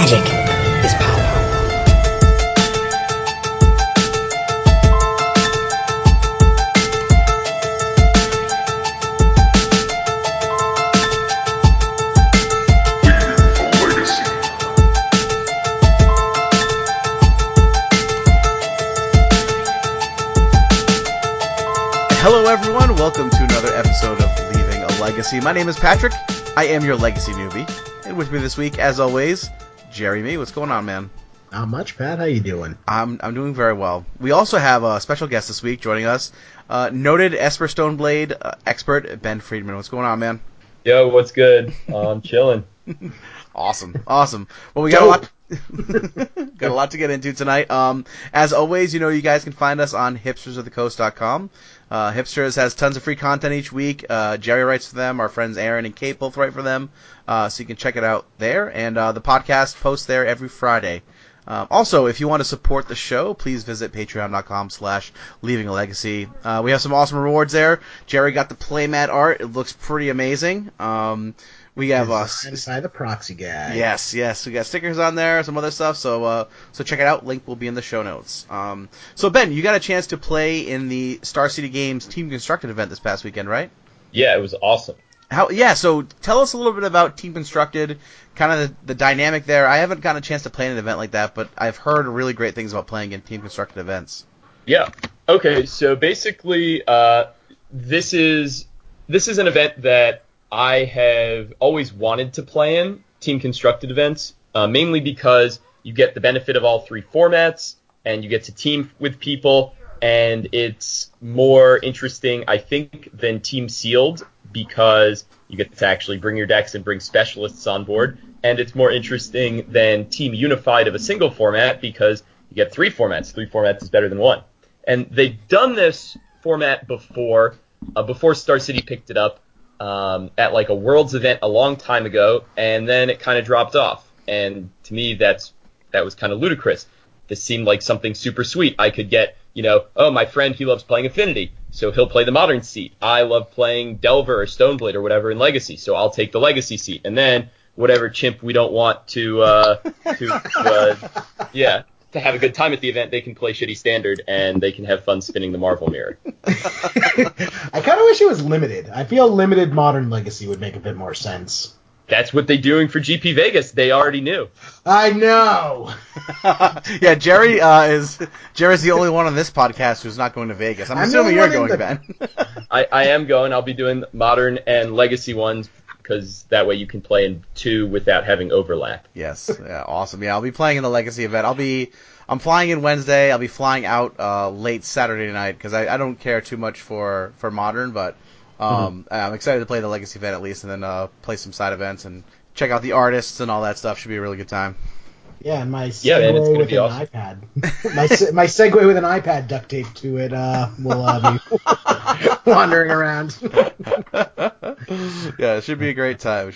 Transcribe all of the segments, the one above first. Magic is power. Hello everyone, welcome to another episode of Leaving a Legacy. My name is Patrick, I am your Legacy newbie, and with me this week, as always, Jeremy. What's going on, man? Not much, Pat. How you doing? I'm doing very well. We also have a special guest this week joining us, noted Esper Stoneblade expert Ben Friedman. What's going on, man? Yo, what's good? I'm chilling. Awesome. Well, we got a lot to get into tonight. As always, you know, you guys can find us on hipstersofthecoast.com. Hipsters has tons of free content each week. Jerry writes for them. Our friends Aaron and Kate both write for them. So you can check it out there. And the podcast posts there every Friday. Also, if you want to support the show, please visit patreon.com/leavingalegacy. We have some awesome rewards there. Jerry got the playmat art. It looks pretty amazing. We have by the proxy guy. Yes. We got stickers on there, some other stuff. So check it out. Link will be in the show notes. So Ben, you got a chance to play in the Star City Games Team Constructed event this past weekend, right? Yeah, it was awesome. So tell us a little bit about Team Constructed, kind of the dynamic there. I haven't gotten a chance to play in an event like that, but I've heard really great things about playing in Team Constructed events. Yeah. Okay. So basically, this is an event that I have always wanted to play in, Team Constructed events, mainly because you get the benefit of all three formats, and you get to team with people, and it's more interesting, I think, than Team Sealed, because you get to actually bring your decks and bring specialists on board, and it's more interesting than Team Unified of a single format, because you get three formats. Three formats is better than one. And they've done this format before Star City picked it up, at like a Worlds event a long time ago, and then it kind of dropped off. And to me, that was kind of ludicrous. This seemed like something super sweet. I could get, my friend, he loves playing Affinity, so he'll play the Modern seat. I love playing Delver or Stoneblade or whatever in Legacy, so I'll take the Legacy seat. And then whatever chimp we don't want to have a good time at the event, they can play shitty Standard, and they can have fun spinning the Marvel mirror. I kind of wish it was limited. I feel limited Modern Legacy would make a bit more sense. That's what they're doing for GP Vegas. They already knew. I know. Yeah, Jerry's the only one on this podcast who's not going to Vegas. I'm assuming you're going, Ben. I am going. I'll be doing Modern and Legacy ones, because that way you can play in two without having overlap. Yes. Yeah, awesome. Yeah, I'll be playing in the Legacy event. I'm flying in Wednesday. I'll be flying out late Saturday night, because I don't care too much for Modern, but I'm excited to play the Legacy event at least, and then play some side events and check out the artists and all that stuff. Should be a really good time. Yeah, and my segue with an awesome iPad. my segue with an iPad duct taped to it will be wandering around. Yeah, it should be a great time.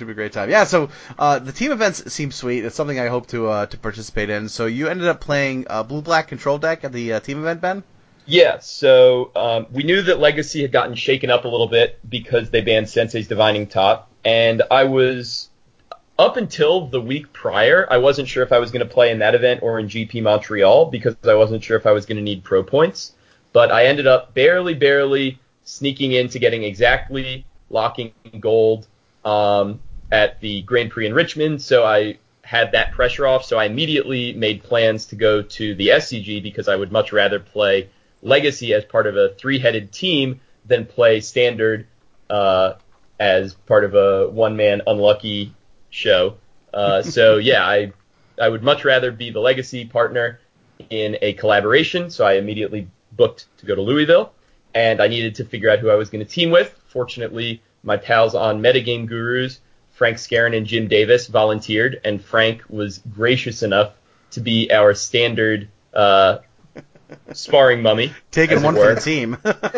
Yeah, so the team events seem sweet. It's something I hope to participate in. So you ended up playing Blue-Black Control Deck at the team event, Ben? Yeah, so we knew that Legacy had gotten shaken up a little bit because they banned Sensei's Divining Top, and I was... Up until the week prior, I wasn't sure if I was going to play in that event or in GP Montreal, because I wasn't sure if I was going to need pro points. But I ended up barely sneaking into getting exactly locking gold at the Grand Prix in Richmond. So I had that pressure off. So I immediately made plans to go to the SCG, because I would much rather play Legacy as part of a three-headed team than play Standard as part of a one-man unlucky show. So yeah, I would much rather be the Legacy partner in a collaboration, so I immediately booked to go to Louisville, and I needed to figure out who I was going to team with. Fortunately, my pals on Metagame Gurus, Frank Scarron and Jim Davis, volunteered, and Frank was gracious enough to be our Standard sparring mummy. Taking one for the team.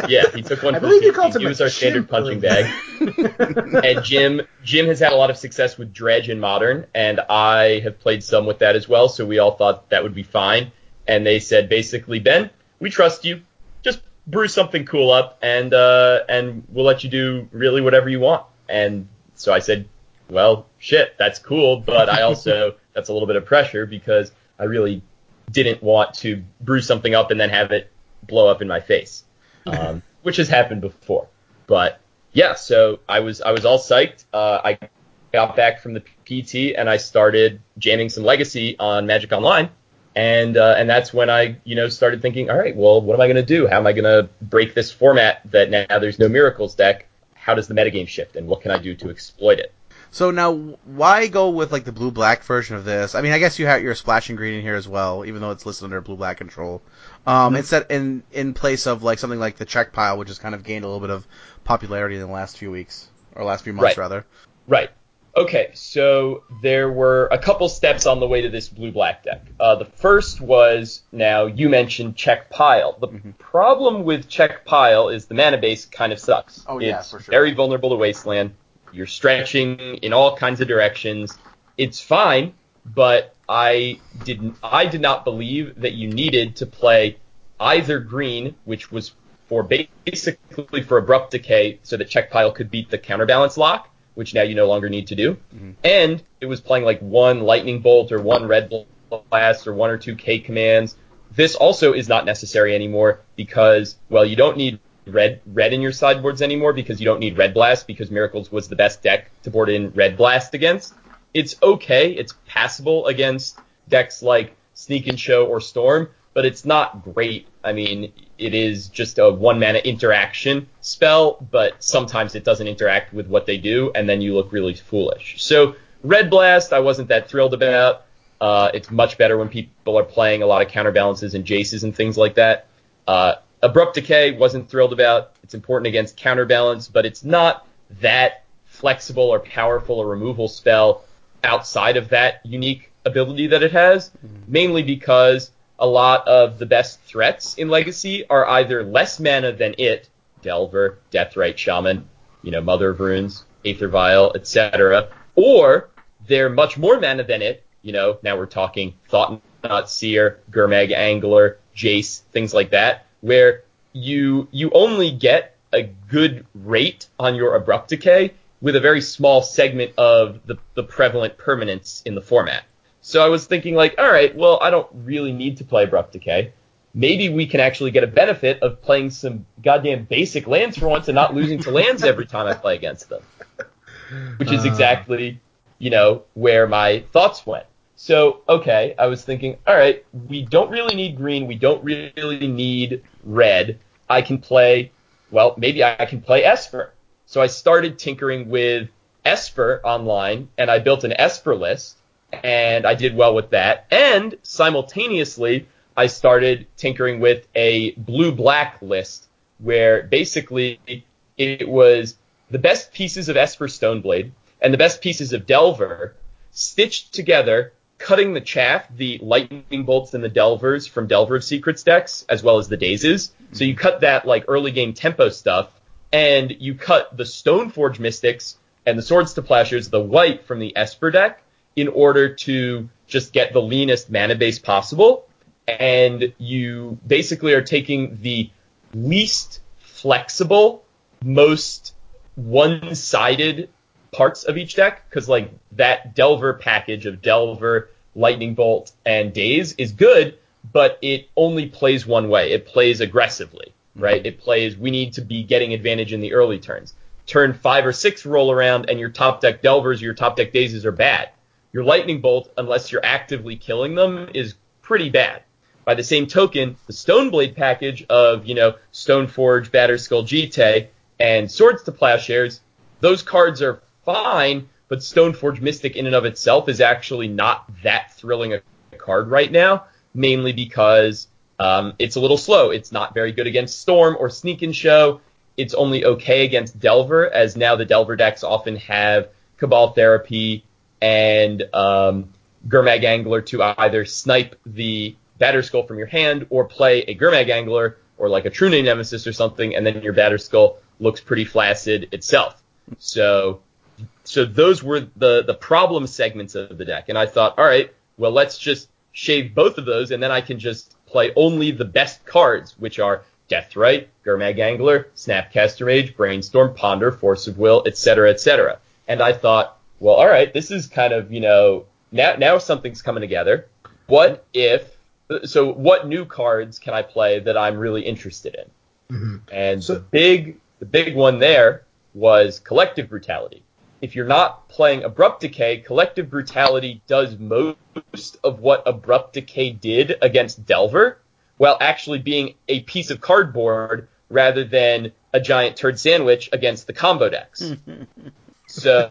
Yeah, he took one for the team. He was our Standard punching bag. And Jim has had a lot of success with Dredge in Modern, and I have played some with that as well, so we all thought that would be fine. And they said, basically, Ben, we trust you. Just brew something cool up, and we'll let you do really whatever you want. And so I said, well, shit, that's cool, but I also that's a little bit of pressure because I really didn't want to brew something up and then have it blow up in my face, which has happened before. But yeah, so I was all psyched. I got back from the PT and I started jamming some Legacy on Magic Online. And that's when I, started thinking, all right, well, what am I going to do? How am I going to break this format that now there's no Miracles deck? How does the metagame shift, and what can I do to exploit it? So now, why go with the blue-black version of this? I mean, I guess you have your splash ingredient here as well, even though it's listed under blue-black control. Instead, in place of something like the check pile, which has kind of gained a little bit of popularity in the last few weeks, or last few months, rather. Right. Okay, so there were a couple steps on the way to this blue-black deck. The first was, now you mentioned check pile. The problem with check pile is the mana base kind of sucks. Oh, yeah, for sure. It's very vulnerable to Wasteland. You're stretching in all kinds of directions. It's fine, but I did not believe that you needed to play either green, which was for Abrupt Decay so that check pile could beat the counterbalance lock, which now you no longer need to do. And it was playing one Lightning Bolt or one Red Blast or one or two K commands. This also is not necessary anymore because, well, you don't need red in your sideboards anymore because you don't need Red Blast because Miracles was the best deck to board in Red Blast against. It's okay. It's passable against decks like Sneak and Show or Storm, but it's not great. I mean, it is just a one-mana interaction spell, but sometimes it doesn't interact with what they do, and then you look really foolish. So Red Blast, I wasn't that thrilled about. It's much better when people are playing a lot of counterbalances and Jaces and things like that. Abrupt Decay, wasn't thrilled about. It's important against counterbalance, but it's not that flexible or powerful a removal spell outside of that unique ability that it has, mainly because a lot of the best threats in Legacy are either less mana than it, Delver, Deathrite Shaman, Mother of Runes, Aether Vial, etc., or they're much more mana than it, now we're talking Thought Not Seer, Gurmag Angler, Jace, things like that, where you only get a good rate on your Abrupt Decay with a very small segment of the prevalent permanents in the format. So I was thinking all right, well, I don't really need to play Abrupt Decay. Maybe we can actually get a benefit of playing some goddamn basic lands for once and not losing to lands every time I play against them, which is exactly, where my thoughts went. So, okay, I was thinking, all right, we don't really need green. We don't really need red. I can play, maybe I can play Esper. So I started tinkering with Esper online, and I built an Esper list, and I did well with that. And simultaneously, I started tinkering with a blue-black list, where basically it was the best pieces of Esper Stoneblade and the best pieces of Delver stitched together, cutting the chaff, the Lightning Bolts and the Delvers from Delver of Secrets decks, as well as the Dazes. So you cut that early game tempo stuff, and you cut the Stoneforge Mystics and the Swords to Plashers, the white from the Esper deck, in order to just get the leanest mana base possible. And you basically are taking the least flexible, most one-sided parts of each deck, because that Delver package of Delver, Lightning Bolt, and Daze is good, but it only plays one way. It plays aggressively, right? It plays, we need to be getting advantage in the early turns. Turn 5 or 6 roll around, and your top deck Delvers, your top deck Dazes are bad. Your Lightning Bolt, unless you're actively killing them, is pretty bad. By the same token, the Stoneblade package of, Stoneforge, Batterskull, Jite, and Swords to Plowshares, those cards are fine, but Stoneforge Mystic in and of itself is actually not that thrilling a card right now, mainly because it's a little slow. It's not very good against Storm or Sneak and Show. It's only okay against Delver, as now the Delver decks often have Cabal Therapy and Gurmag Angler to either snipe the Batterskull from your hand or play a Gurmag Angler or a True Name Nemesis or something, and then your Batterskull looks pretty flaccid itself. So those were the problem segments of the deck. And I thought, all right, well, let's just shave both of those, and then I can just play only the best cards, which are Deathrite, Gurmag Angler, Snapcaster Mage, Brainstorm, Ponder, Force of Will, etc., etc. And I thought, well, all right, this is kind of, now something's coming together. What if? So what new cards can I play that I'm really interested in? Mm-hmm. And so, the big one there was Collective Brutality. If you're not playing Abrupt Decay, Collective Brutality does most of what Abrupt Decay did against Delver, while actually being a piece of cardboard rather than a giant turd sandwich against the combo decks. So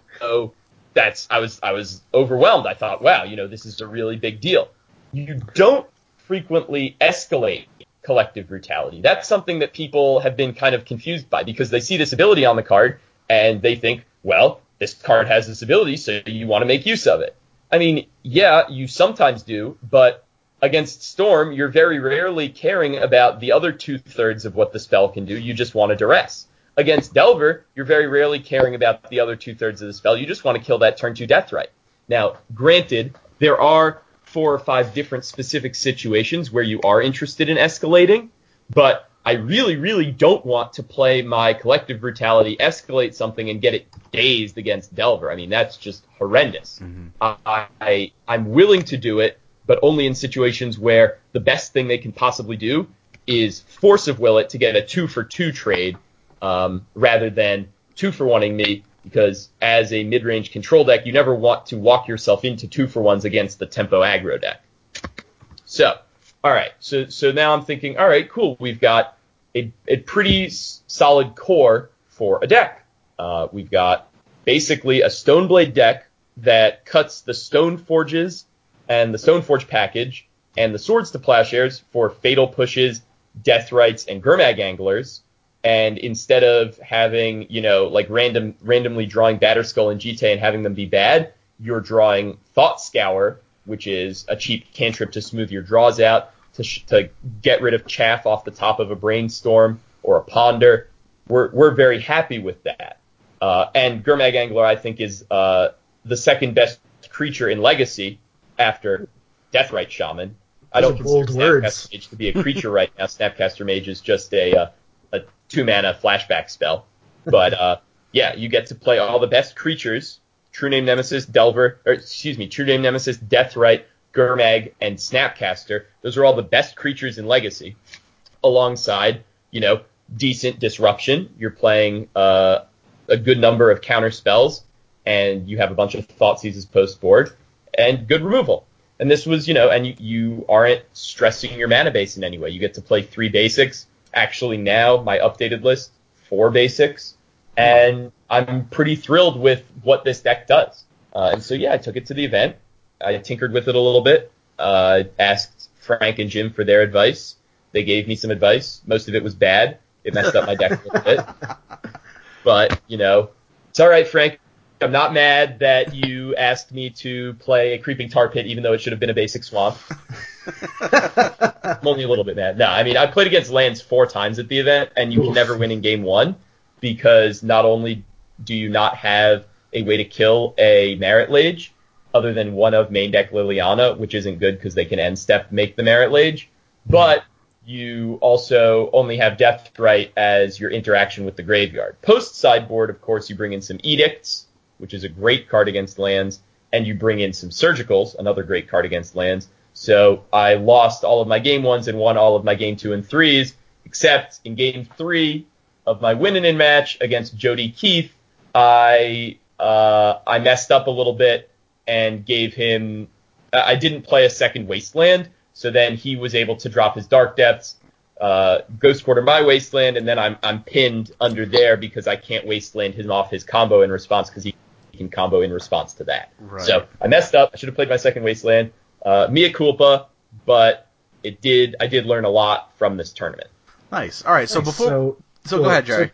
I was overwhelmed. I thought, wow, this is a really big deal. You don't frequently escalate Collective Brutality. That's something that people have been kind of confused by, because they see this ability on the card and they think, well, this card has this ability, so you want to make use of it. I mean, yeah, you sometimes do, but against Storm, you're very rarely caring about the other 2/3 of what the spell can do. You just want to duress. Against Delver, you're very rarely caring about the other 2/3 of the spell. You just want to kill that turn 2 Deathrite. Now, granted, there are 4 or 5 different specific situations where you are interested in escalating, but I really, really don't want to play my Collective Brutality, escalate something, and get it dazed against Delver. I mean, that's just horrendous. Mm-hmm. I'm willing to do it, but only in situations where the best thing they can possibly do is force of will it to get a 2-for-2 trade rather than 2-for-1-ing me, because as a mid-range control deck, you never want to walk yourself into 2-for-1s against the tempo aggro deck. So, all right. So now I'm thinking, all right, cool. We've got a pretty solid core for a deck. We've got basically a Stoneblade deck that cuts the Stoneforges and the Stoneforge package and the Swords to Plowshares for Fatal Pushes, Deathrites, and Gurmag Anglers. And instead of having, randomly drawing Batterskull and Jite and having them be bad, you're drawing Thought Scour, which is a cheap cantrip to smooth your draws out, to get rid of chaff off the top of a Brainstorm or a Ponder. We're very happy with that. And Gurmag Angler, I think, is the second best creature in Legacy after Deathrite Shaman. I don't consider Snapcaster Mage to be a creature right now. Snapcaster Mage is just a 2-mana flashback spell. But, you get to play all the best creatures, True Name Nemesis, Deathrite, Gurmag, and Snapcaster. Those are all the best creatures in Legacy, alongside, decent disruption. You're playing a good number of counter spells, and you have a bunch of Thought Seizes post-board, and good removal. And this was, and you aren't stressing your mana base in any way. You get to play 3 basics. Actually, now my updated list, 4 basics, and I'm pretty thrilled with what this deck does. And so, I took it to the event. I tinkered with it a little bit. Asked Frank and Jim for their advice. They gave me some advice. Most of it was bad. It messed up my deck a little bit. But, it's all right, Frank. I'm not mad that you asked me to play a Creeping Tar Pit, even though it should have been a basic Swamp. I'm only a little bit mad. No, I mean, I played against lands 4 times at the event, and you can never win in game 1, because not only do you not have a way to kill a Merit Lage, other than one of main deck Liliana, which isn't good because they can end step make the Merit Lage, but you also only have Deathrite as your interaction with the graveyard. Post-sideboard, of course, you bring in some Edicts, which is a great card against lands, and you bring in some Surgicals, another great card against lands. So I lost all of my game 1s and won all of my game 2 and 3s, except in game 3 of my win-and-in match against Jody Keith, I messed up a little bit and gave him... I didn't play a second Wasteland, so then he was able to drop his Dark Depths, Ghost Quarter my Wasteland, and then I'm pinned under there because I can't Wasteland him off his combo in response, because he can combo in response to that. Right. So I messed up. I should have played my second Wasteland. Mea culpa, but I did learn a lot from this tournament. Nice. All right. So nice. So go ahead, Jerry.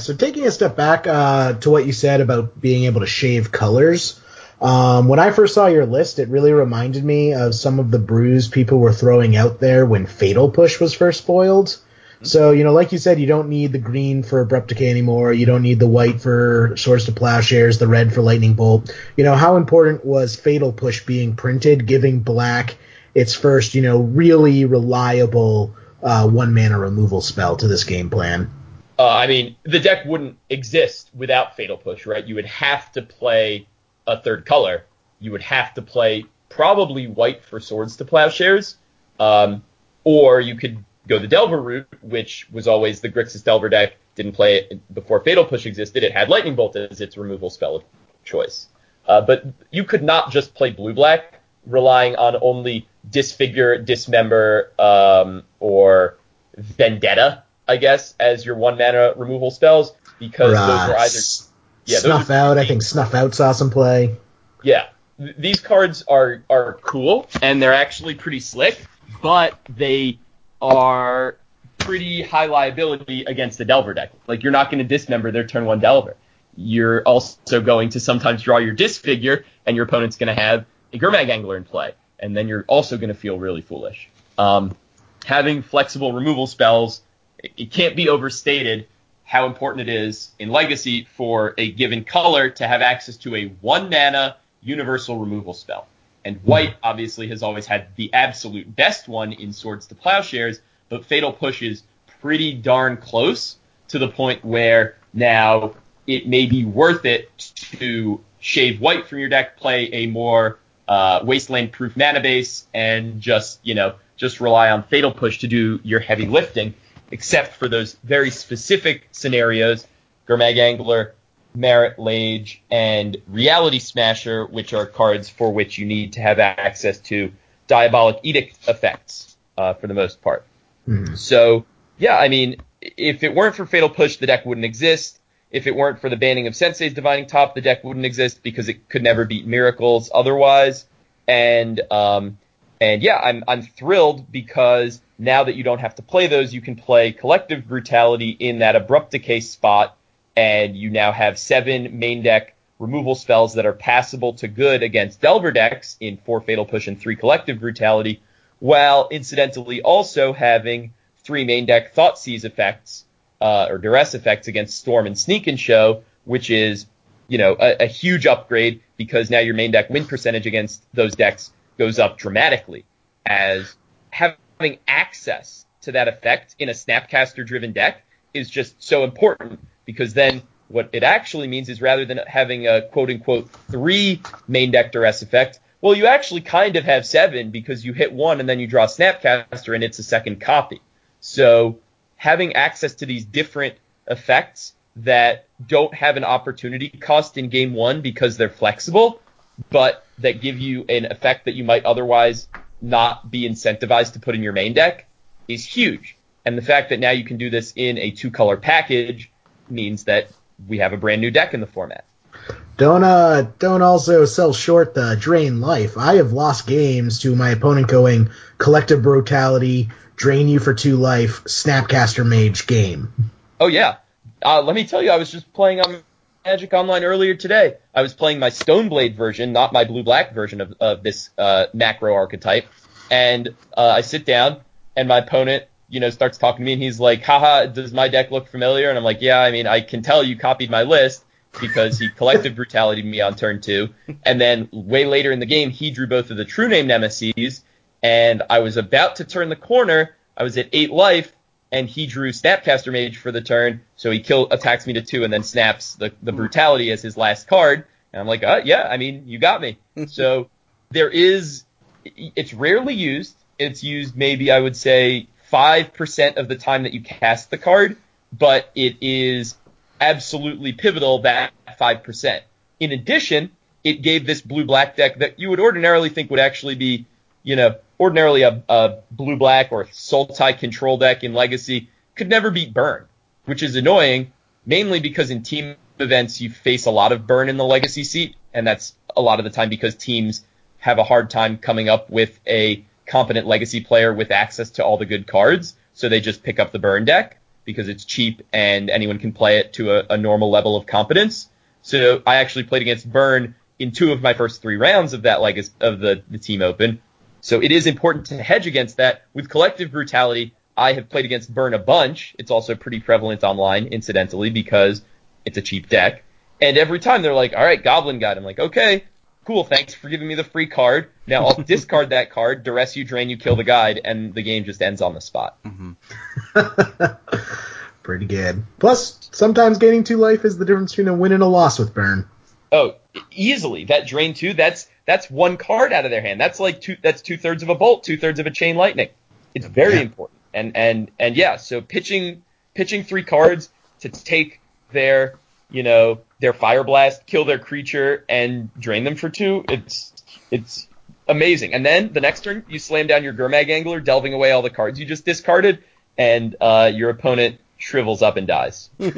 So taking a step back to what you said about being able to shave colors, when I first saw your list, it really reminded me of some of the brews people were throwing out there when Fatal Push was first foiled. Mm-hmm. So, like you said, you don't need the green for Abrupt Decay anymore. You don't need the white for Swords to Plowshares, the red for Lightning Bolt. How important was Fatal Push being printed, giving black its first, really reliable one-mana removal spell to this game plan? The deck wouldn't exist without Fatal Push, right? You would have to play a third color you would have to play probably white for Swords to Plowshares, or you could go the Delver route, which was always the Grixis Delver deck. Didn't play it before Fatal Push existed. It had Lightning Bolt as its removal spell of choice. But you could not just play blue-black, relying on only Disfigure, Dismember, or Vendetta, I guess, as your one-mana removal spells, because those were either... Snuff Out, I think Snuff Out's awesome play. Yeah. These cards are cool, and they're actually pretty slick, but they are pretty high liability against the Delver deck. Like, you're not going to Dismember their turn one Delver. You're also going to sometimes draw your Disfigure, and your opponent's going to have a Gurmag Angler in play, and then you're also going to feel really foolish. Having flexible removal spells, it can't be overstated how important it is in Legacy for a given color to have access to a one-mana universal removal spell. And white, obviously, has always had the absolute best one in Swords to Plowshares, but Fatal Push is pretty darn close to the point where now it may be worth it to shave white from your deck, play a more wasteland-proof mana base, and just rely on Fatal Push to do your heavy lifting, except for those very specific scenarios, Gurmag Angler, Merit Lage, and Reality Smasher, which are cards for which you need to have access to Diabolic Edict effects for the most part. Mm-hmm. So, yeah, I mean, if it weren't for Fatal Push, the deck wouldn't exist. If it weren't for the banning of Sensei's Divining Top, the deck wouldn't exist because it could never beat Miracles otherwise. And yeah, I'm thrilled because now that you don't have to play those, you can play Collective Brutality in that Abrupt Decay spot, and you now have 7 main deck removal spells that are passable to good against Delver decks in 4 Fatal Push and 3 Collective Brutality, while incidentally also having 3 main deck Thoughtseize effects, or Duress effects against Storm and Sneak and Show, which is, a huge upgrade because now your main deck win percentage against those decks goes up dramatically, as having access to that effect in a Snapcaster-driven deck is just so important, because then what it actually means is rather than having a quote-unquote 3 main deck Duress effect, well, you actually kind of have 7 because you hit 1 and then you draw Snapcaster and it's a second copy. So having access to these different effects that don't have an opportunity cost in game 1 because they're flexible, but that give you an effect that you might otherwise not be incentivized to put in your main deck is huge. And the fact that now you can do this in a 2-color package means that we have a brand new deck in the format. Don't also sell short the drain life. I have lost games to my opponent going Collective Brutality, drain you for 2 life, Snapcaster Mage, game. Oh, yeah. Let me tell you, I was just playing on Magic Online earlier today. I was playing my Stoneblade version, not my blue-black version of this macro archetype. And I sit down, and my opponent, starts talking to me, and he's like, haha, does my deck look familiar? And I'm like, yeah, I mean, I can tell you copied my list because he Collective Brutality me on turn 2. And then way later in the game, he drew both of the True Name Nemesis, and I was about to turn the corner. I was at 8 life, and he drew Snapcaster Mage for the turn, so he attacks me to 2 and then snaps the Brutality as his last card. And I'm like, yeah, I mean, you got me. So it's rarely used. It's used maybe, I would say, 5% of the time that you cast the card, but it is absolutely pivotal, that 5%. In addition, it gave this blue-black deck that you would ordinarily think would actually be, ordinarily a blue-black or Sultai control deck in Legacy could never beat Burn, which is annoying, mainly because in team events you face a lot of Burn in the Legacy seat, and that's a lot of the time because teams have a hard time coming up with a competent Legacy player with access to all the good cards, so they just pick up the Burn deck because it's cheap and anyone can play it to a normal level of competence. So I actually played against Burn in 2 of my first 3 rounds of that Legacy of the Team Open. So it is important to hedge against that. With Collective Brutality, I have played against Burn a bunch. It's also pretty prevalent online, incidentally, because it's a cheap deck. And every time they're like, all right, Goblin God. I'm like, okay, cool, thanks for giving me the free card. Now I'll discard that card, Duress you, Drain you, Kill the Guide, and the game just ends on the spot. Mm-hmm. Pretty good. Plus, sometimes gaining 2 life is the difference between a win and a loss with Burn. Oh, easily. That drain two, that's one card out of their hand. That's like two thirds of a bolt, two thirds of a chain lightning. It's very important. And yeah, so pitching three cards to take their, you know, their fire blast, kill their creature, and drain them for two, it's amazing. And then the next turn, you slam down your Gurmag Angler, delving away all the cards you just discarded, and your opponent shrivels up and dies. Yeah,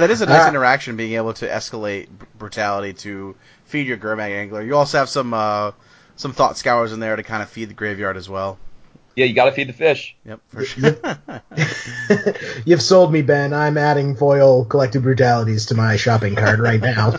that is a nice interaction, being able to escalate brutality to feed your Gurmag Angler. You also have some Thought Scours in there to kind of feed the graveyard as well. Yeah, you got to feed the fish. Yep, for sure. You've sold me, Ben. I'm adding foil collected brutalities to my shopping cart right now.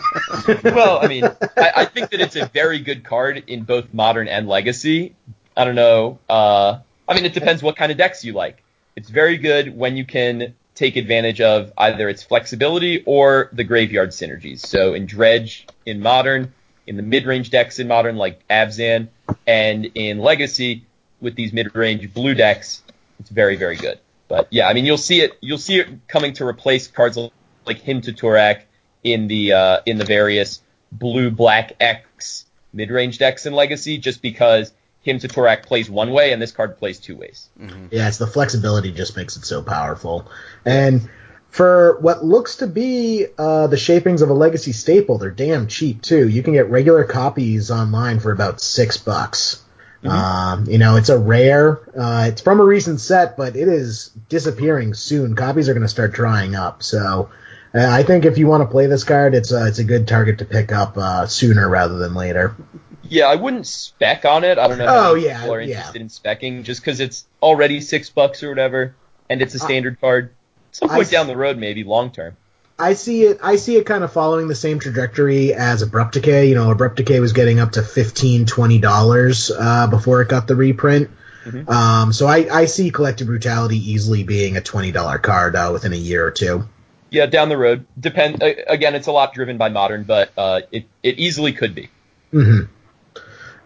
Well, I mean, I think that it's a very good card in both Modern and Legacy. I don't know. I mean, it depends what kind of decks you like. It's very good when you can take advantage of either its flexibility or the graveyard synergies. So in Dredge, in Modern, in the mid-range decks in Modern, like Abzan, and in Legacy, with these mid-range blue decks, it's very, very good. But yeah, I mean, you'll see it coming to replace cards like Hymn to Torak in the various blue-black X mid-range decks in Legacy, just because Hymn to Torak plays one way and this card plays two ways. Mm-hmm. Yeah, it's the flexibility just makes it so powerful. And for what looks to be the shapings of a Legacy staple, they're damn cheap too. You can get regular copies online for about $6. Mm-hmm. You know, it's a rare. It's from a recent set, but it is disappearing soon. Copies are going to start drying up. So I think if you want to play this card, it's a good target to pick up sooner rather than later. Yeah, I wouldn't spec on it. I don't know how people are interested in speccing, just because it's already $6 or whatever, and it's a standard card. Some point down the road, maybe long term. I see it kind of following the same trajectory as Abrupt Decay. You know, Abrupt Decay was getting up to $15, $20 before it got the reprint. Mm-hmm. So I see Collective Brutality easily being a $20 card within a year or two. Yeah, down the road. Again, it's a lot driven by Modern, but it easily could be. Mm-hmm.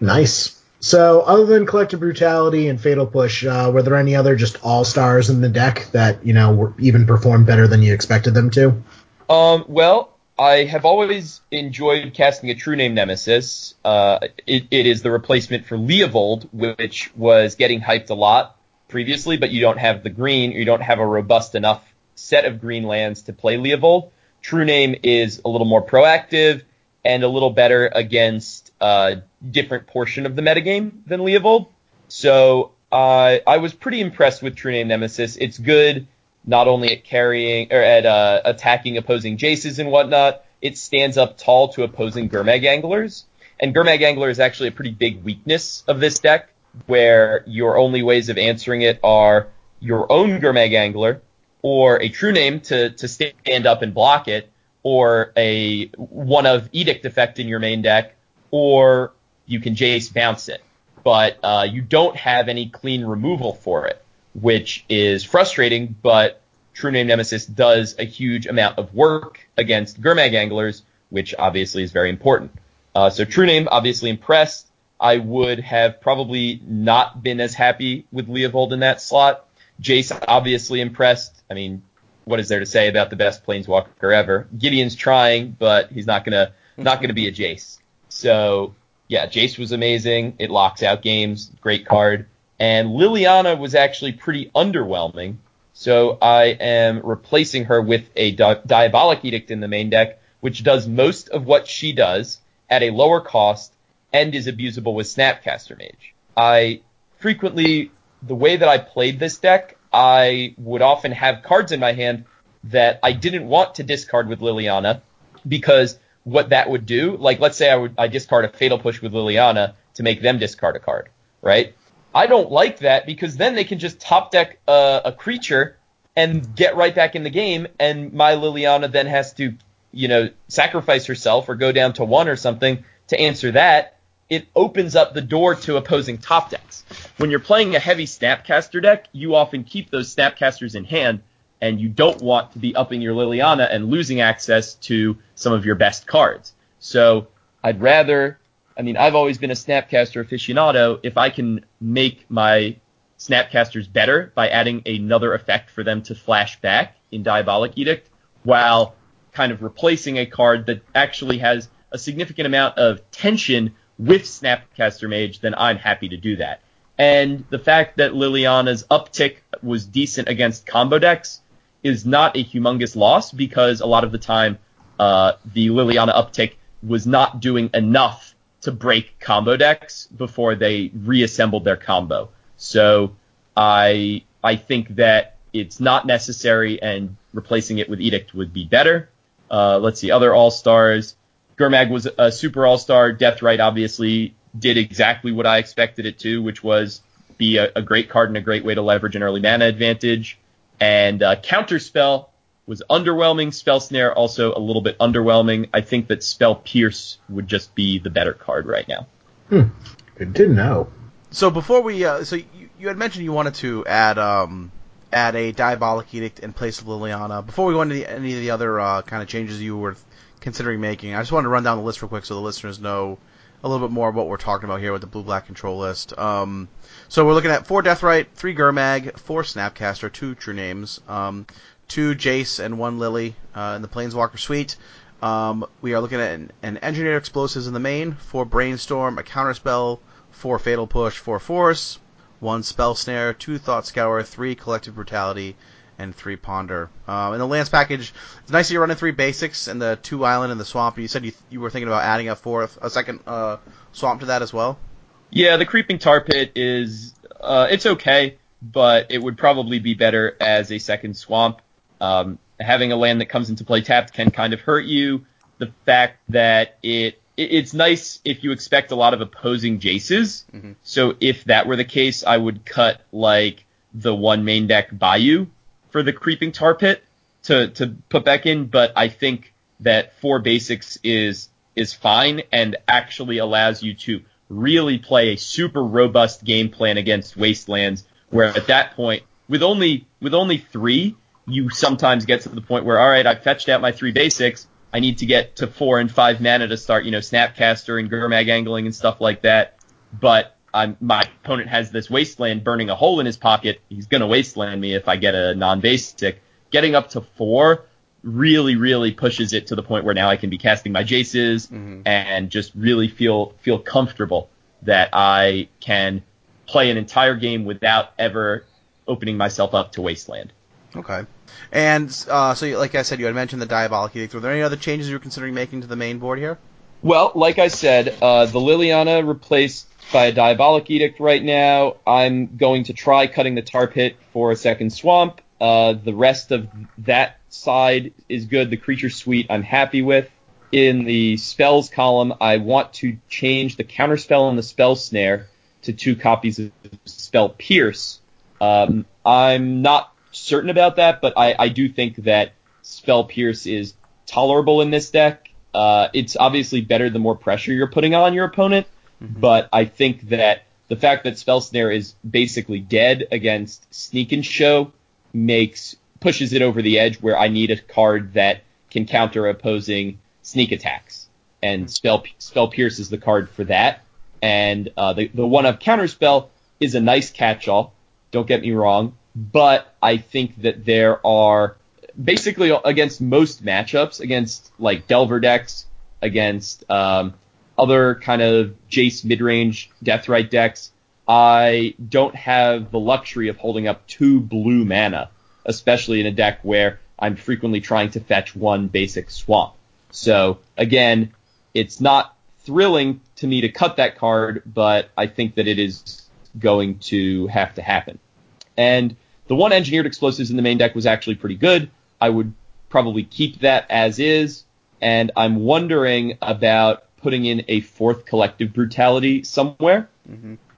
Nice. So other than Collective Brutality and Fatal Push, were there any other just all-stars in the deck that, you know, even performed better than you expected them to? Well, I have always enjoyed casting a True Name Nemesis. It is the replacement for Leovold, which was getting hyped a lot previously, but you don't have the green, or you don't have a robust enough set of green lands to play Leovold. True Name is a little more proactive and a little better against a different portion of the metagame than Leovold. So I was pretty impressed with True Name Nemesis. It's good not only at carrying or at attacking opposing Jaces and whatnot, it stands up tall to opposing Gurmag Anglers. And Gurmag Angler is actually a pretty big weakness of this deck, where your only ways of answering it are your own Gurmag Angler or a True Name to stand up and block it, or a one of Edict effect in your main deck, or you can Jace bounce it. But you don't have any clean removal for it, which is frustrating, but True Name Nemesis does a huge amount of work against Gurmag Anglers, which obviously is very important. So True Name, obviously impressed. I would have probably not been as happy with Leovold in that slot. Jace, obviously impressed. I mean, what is there to say about the best planeswalker ever? Gideon's trying, but he's not gonna be a Jace. So yeah, Jace was amazing. It locks out games. Great card. And Liliana was actually pretty underwhelming. So I am replacing her with a Diabolic Edict in the main deck, which does most of what she does at a lower cost and is abusable with Snapcaster Mage. The way that I played this deck, I would often have cards in my hand that I didn't want to discard with Liliana, because what that would do, like let's say I discard a Fatal Push with Liliana to make them discard a card, right? I don't like that, because then they can just top deck a creature and get right back in the game, and my Liliana then has to, you know, sacrifice herself or go down to one or something to answer that. It opens up the door to opposing top decks. When you're playing a heavy Snapcaster deck, you often keep those Snapcasters in hand, and you don't want to be upping your Liliana and losing access to some of your best cards. So I'd rather, I mean, I've always been a Snapcaster aficionado. If I can make my Snapcasters better by adding another effect for them to flash back in Diabolic Edict, while kind of replacing a card that actually has a significant amount of tension with Snapcaster Mage, then I'm happy to do that. And the fact that Liliana's uptick was decent against combo decks is not a humongous loss, because a lot of the time the Liliana uptick was not doing enough to break combo decks before they reassembled their combo. So I think that it's not necessary, and replacing it with Edict would be better. Let's see, other All-Stars. Gurmag was a super All-Star. Deathrite obviously did exactly what I expected it to, which was be a great card and a great way to leverage an early mana advantage. And Counterspell was underwhelming. Spell Snare also a little bit underwhelming. I think that Spell Pierce would just be the better card right now. Good to know. So before we, you had mentioned you wanted to add a Diabolic Edict in place of Liliana. Before we go into any of the other kind of changes you were considering making, I just wanted to run down the list real quick so the listeners know a little bit more of what we're talking about here with the blue-black control list. So we're looking at 4 Deathrite, 3 Gurmag, 4 Snapcaster, 2 True Names, 2 Jace, and 1 Lily in the Planeswalker suite. We are looking at an Engineer Explosives in the main, 4 Brainstorm, a Counterspell, 4 Fatal Push, 4 Force, 1 Spell Snare, 2 Thought Scour, 3 Collective Brutality, and 3 Ponder. In the lands package, it's nice that you're running 3 basics and the 2 Island and the Swamp. You said you were thinking about adding a second Swamp to that as well? Yeah, the Creeping Tar Pit is it's okay, but it would probably be better as a second Swamp. Having a land that comes into play tapped can kind of hurt you. The fact that it's nice if you expect a lot of opposing Jaces. Mm-hmm. So if that were the case, I would cut like the 1 main deck Bayou for the Creeping Tar Pit to put back in. But I think that 4 basics is fine and actually allows you to really play a super robust game plan against Wastelands, where at that point, with only 3, you sometimes get to the point where, all right, I've fetched out my 3 basics. I need to get to 4 and 5 mana to start, Snapcaster and Gurmag angling and stuff like that. But my opponent has this Wasteland burning a hole in his pocket. He's going to Wasteland me if I get a non-basic. Getting up to 4 really, really pushes it to the point where now I can be casting my Jaces and just really feel comfortable that I can play an entire game without ever opening myself up to Wasteland. Okay. And so, like I said, you had mentioned the Diabolic Edict. Were there any other changes you were considering making to the main board here? Well, like I said, the Liliana replaced by a Diabolic Edict right now. I'm going to try cutting the Tar Pit for a second Swamp. The rest of that side is good. The creature suite I'm happy with. In the spells column, I want to change the Counterspell and the Spell Snare to 2 copies of Spell Pierce. I'm not certain about that, but I do think that Spell Pierce is tolerable in this deck. It's obviously better the more pressure you're putting on your opponent, but I think that the fact that Spell Snare is basically dead against Sneak and Show pushes it over the edge, where I need a card that can counter opposing sneak attacks, and Spell Pierce is the card for that. And the 1-up Counterspell is a nice catch-all, don't get me wrong, but I think that there are basically against most matchups, against like Delver decks, against other kind of Jace mid-range Deathrite decks, I don't have the luxury of holding up 2 blue mana, especially in a deck where I'm frequently trying to fetch 1 basic Swamp. So again, it's not thrilling to me to cut that card, but I think that it is going to have to happen. And the 1 Engineered Explosives in the main deck was actually pretty good. I would probably keep that as is, and I'm wondering about putting in a 4th Collective Brutality somewhere.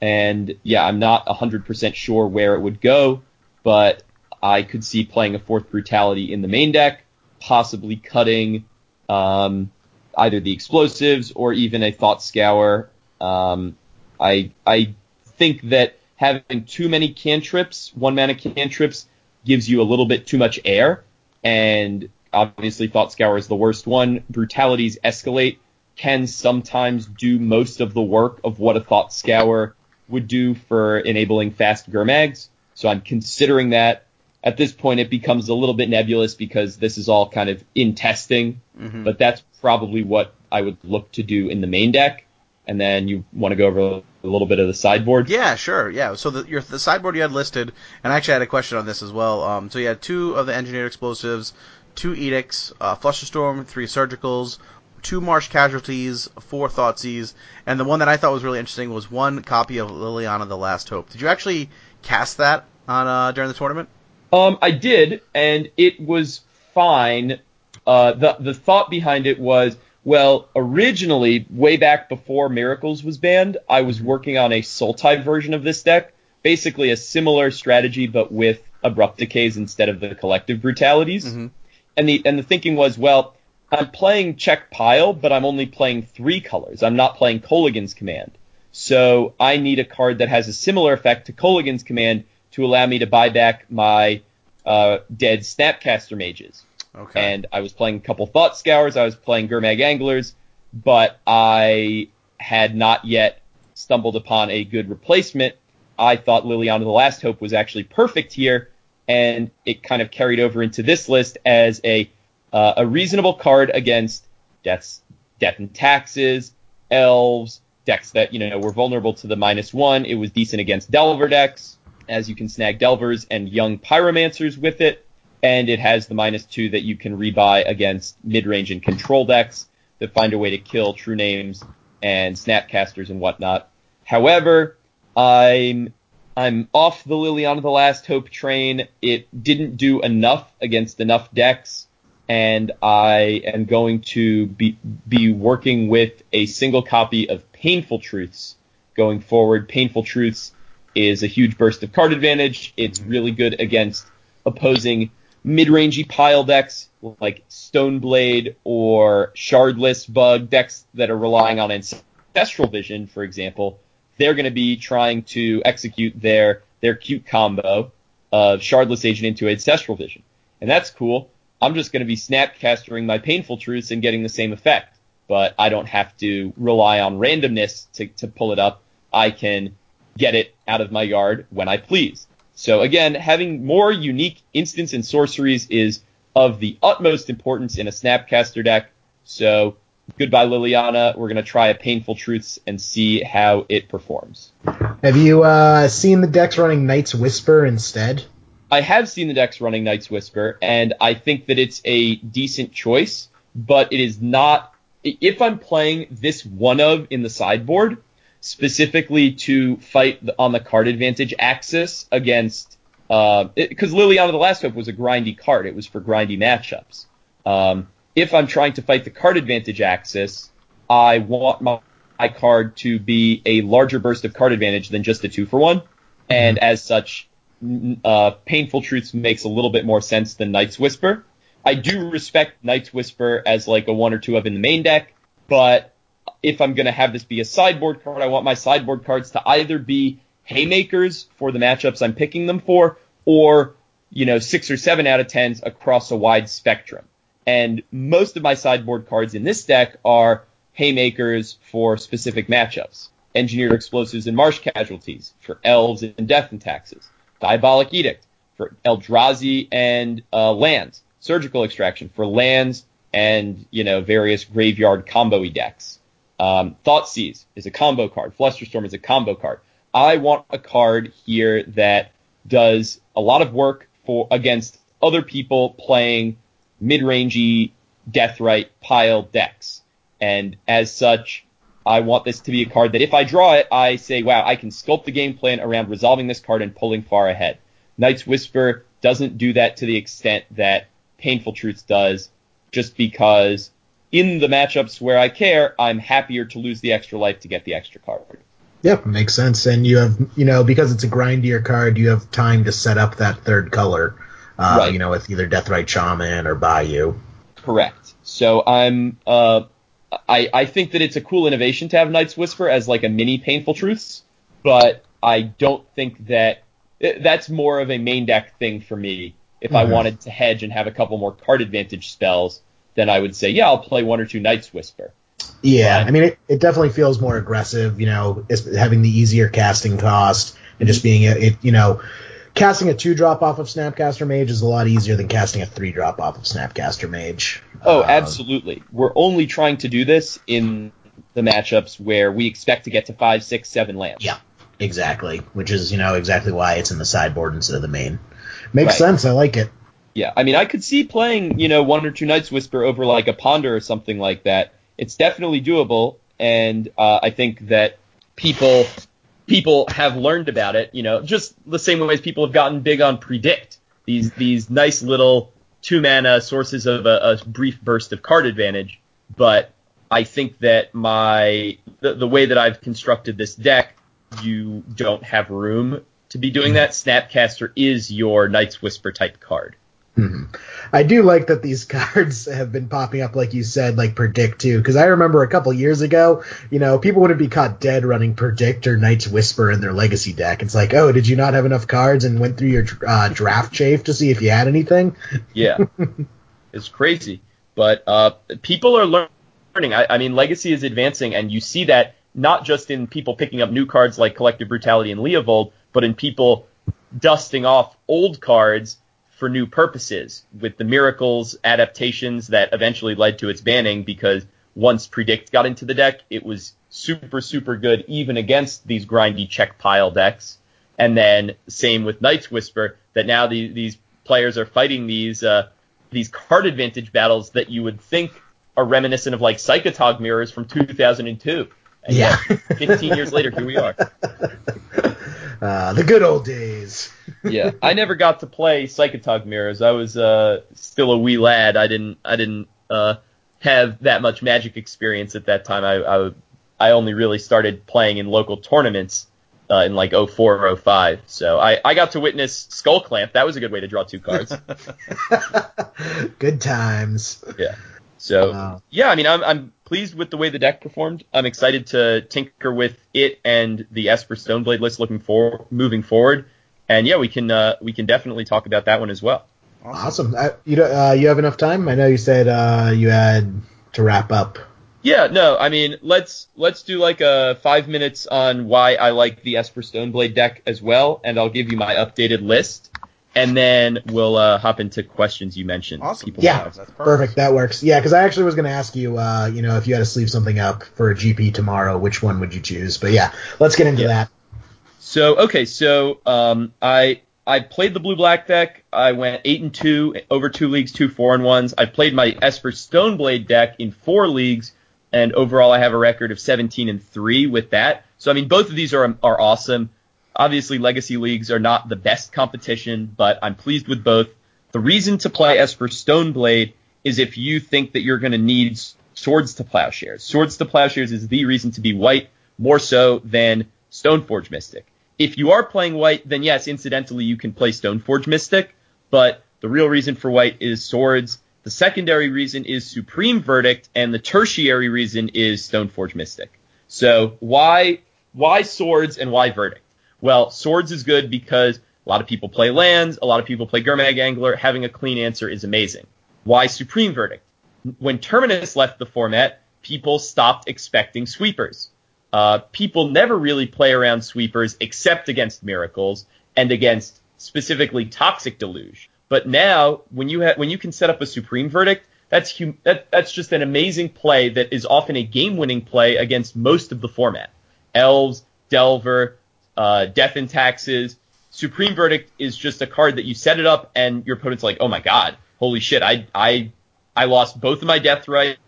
And, yeah, I'm not 100% sure where it would go, but I could see playing a 4th Brutality in the main deck, possibly cutting either the Explosives or even a Thought Scour. I think that having too many cantrips, 1-mana cantrips, gives you a little bit too much air, and obviously Thought Scour is the worst one. Brutalities Escalate can sometimes do most of the work of what a Thought Scour would do for enabling fast Gurmags, so I'm considering that. at this point it becomes a little bit nebulous because this is all kind of in testing, but that's probably what I would look to do in the main deck. And then you want to go over a little bit of the sideboard? Yeah, sure. Yeah. So the sideboard you had listed, and I actually had a question on this as well. So you had 2 of the Engineered Explosives, 2 Edicts, Flusterstorm, 3 Surgicals, 2 Marsh Casualties, 4 Thoughtseize, and the one that I thought was really interesting was 1 copy of Liliana the Last Hope. Did you actually cast that on during the tournament? I did, and it was fine. The thought behind it was, well, originally, way back before Miracles was banned, I was working on a Sultai version of this deck, basically a similar strategy but with Abrupt Decays instead of the Collective Brutalities. And the thinking was, well, I'm playing Check Pile, but I'm only playing 3 colors. I'm not playing Koligan's Command. So I need a card that has a similar effect to Koligan's Command to allow me to buy back my dead Snapcaster Mages. Okay. And I was playing a couple Thought Scours, I was playing Gurmag Anglers, but I had not yet stumbled upon a good replacement. I thought Liliana the Last Hope was actually perfect here, and it kind of carried over into this list as a reasonable card against Death and Taxes, Elves, decks that were vulnerable to the -1. It was decent against Delver decks, as you can snag Delvers and young Pyromancers with it. And it has the -2 that you can rebuy against mid-range and control decks that find a way to kill True Names and Snapcasters and whatnot. However, I'm off the Liliana the Last Hope train. It didn't do enough against enough decks, and I am going to be working with a single copy of Painful Truths going forward. Painful Truths is a huge burst of card advantage. It's really good against opposing mid-rangey pile decks like Stoneblade or Shardless Bug, decks that are relying on Ancestral Vision, for example. They're going to be trying to execute their cute combo of Shardless Agent into Ancestral Vision. And that's cool. I'm just going to be Snapcastering my Painful Truths and getting the same effect, but I don't have to rely on randomness to pull it up. I can get it out of my yard when I please. So again, having more unique instants and sorceries is of the utmost importance in a Snapcaster deck. So goodbye, Liliana. We're going to try a Painful Truths and see how it performs. Have you seen the decks running Knight's Whisper instead? I have seen the decks running Knight's Whisper, and I think that it's a decent choice, but it is not... If I'm playing this one-of in the sideboard... specifically to fight on the card advantage axis against... Because Liliana the Last Hope was a grindy card. It was for grindy matchups. If I'm trying to fight the card advantage axis, I want my card to be a larger burst of card advantage than just a 2-for-1. And as such, Painful Truths makes a little bit more sense than Knight's Whisper. I do respect Knight's Whisper as like a 1 or 2 of in the main deck, but... if I'm going to have this be a sideboard card, I want my sideboard cards to either be haymakers for the matchups I'm picking them for, or 6 or 7 out of 10s across a wide spectrum. And most of my sideboard cards in this deck are haymakers for specific matchups. Engineered Explosives and Marsh Casualties for Elves and Death and Taxes. Diabolic Edict for Eldrazi and lands. Surgical Extraction for lands and various graveyard combo-y decks. Thoughtseize is a combo card. Flusterstorm is a combo card. I want a card here that does a lot of work for against other people playing mid-rangey Deathrite pile decks. And as such, I want this to be a card that if I draw it, I say, wow, I can sculpt the game plan around resolving this card and pulling far ahead. Knight's Whisper doesn't do that to the extent that Painful Truths does, just because... in the matchups where I care, I'm happier to lose the extra life to get the extra card. Yep, makes sense. And you have, because it's a grindier card, you have time to set up that third color, right. With either Deathrite Shaman or Bayou. Correct. So I'm, I think that it's a cool innovation to have Knight's Whisper as like a mini Painful Truths, but I don't think that that's more of a main deck thing for me. If I wanted to hedge and have a couple more card advantage spells, then I would say, yeah, I'll play 1 or 2 Knight's Whisper. Yeah, but, it definitely feels more aggressive, having the easier casting cost and just being, casting a 2-drop off of Snapcaster Mage is a lot easier than casting a 3-drop off of Snapcaster Mage. Oh, absolutely. We're only trying to do this in the matchups where we expect to get to 5, 6, 7 lands. Yeah, exactly. Which is, you know, exactly why it's in the sideboard instead of the main. Makes sense. I like it. Yeah, I mean, I could see playing, you know, 1 or 2 Night's Whisper over like a Ponder or something like that. It's definitely doable, and I think that people have learned about it. You know, just the same way as people have gotten big on Predict, these nice little 2-mana sources of a brief burst of card advantage. But I think that the way that I've constructed this deck, you don't have room to be doing that. Snapcaster is your Night's Whisper type card. Mm-hmm. I do like that these cards have been popping up, like you said, like Predict, too, because I remember a couple years ago, you know, people wouldn't be caught dead running Predict or Night's Whisper in their Legacy deck. It's like, oh, did you not have enough cards and went through your draft chafe to see if you had anything? Yeah, it's crazy. But people are learning. I mean, Legacy is advancing, and you see that not just in people picking up new cards like Collective Brutality and Leovold, but in people dusting off old cards for new purposes, with the Miracles adaptations that eventually led to its banning, because once Predict got into the deck, it was super, super good, even against these grindy check pile decks. And then same with Night's Whisper, that now these players are fighting these card advantage battles that you would think are reminiscent of like Psychotog mirrors from 2002. And yeah. 15 years later, here we are. The good old days. Yeah, I never got to play Psychotog mirrors. I was still a wee lad. I didn't have that much Magic experience at that time. I only really started playing in local tournaments in like 04 or 05. So I got to witness Skull Clamp. That was a good way to draw 2 cards. Good times. Yeah. So yeah, I mean, I'm pleased with the way the deck performed. I'm excited to tinker with it and the Esper Stoneblade list moving forward. And yeah, we can definitely talk about that one as well. Awesome. You have enough time? I know you said you had to wrap up. Yeah, no, I mean, let's do like 5 minutes on why I like the Esper Stoneblade deck as well, and I'll give you my updated list. And then we'll hop into questions you mentioned. Awesome. Yeah, that's perfect. That works. Yeah, because I actually was going to ask you, you know, if you had to sleeve something up for a GP tomorrow, which one would you choose? But yeah, let's get into that. So, okay, I played the blue-black deck. I went 8-2 over 2 leagues, 2 4-1s. I played my Esper Stoneblade deck in 4 leagues, and overall I have a record of 17-3 with that. So, I mean, both of these are awesome. Obviously, Legacy leagues are not the best competition, but I'm pleased with both. The reason to play Esper Stoneblade is if you think that you're going to need Swords to Plowshares. Swords to Plowshares is the reason to be white, more so than Stoneforge Mystic. If you are playing white, then yes, incidentally, you can play Stoneforge Mystic, but the real reason for white is Swords. The secondary reason is Supreme Verdict, and the tertiary reason is Stoneforge Mystic. So why Swords and why Verdict? Well, Swords is good because a lot of people play lands, a lot of people play Gurmag Angler. Having a clean answer is amazing. Why Supreme Verdict? When Terminus left the format, people stopped expecting sweepers. People never really play around sweepers except against Miracles and against specifically Toxic Deluge. But now, when you can set up a Supreme Verdict, that's just an amazing play that is often a game-winning play against most of the format. Elves, Delver, Death and Taxes. Supreme Verdict is just a card that you set it up and your opponent's like, oh my god, holy shit, I lost both of my Death Rites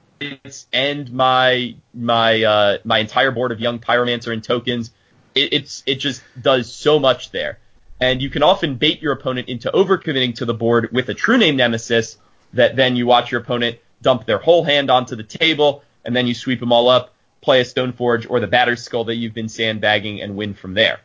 and my entire board of Young Pyromancer and tokens. It just does so much there. And you can often bait your opponent into overcommitting to the board with a True Name Nemesis that then you watch your opponent dump their whole hand onto the table, and then you sweep them all up, play a Stoneforge or the Batter's Skull that you've been sandbagging, and win from there.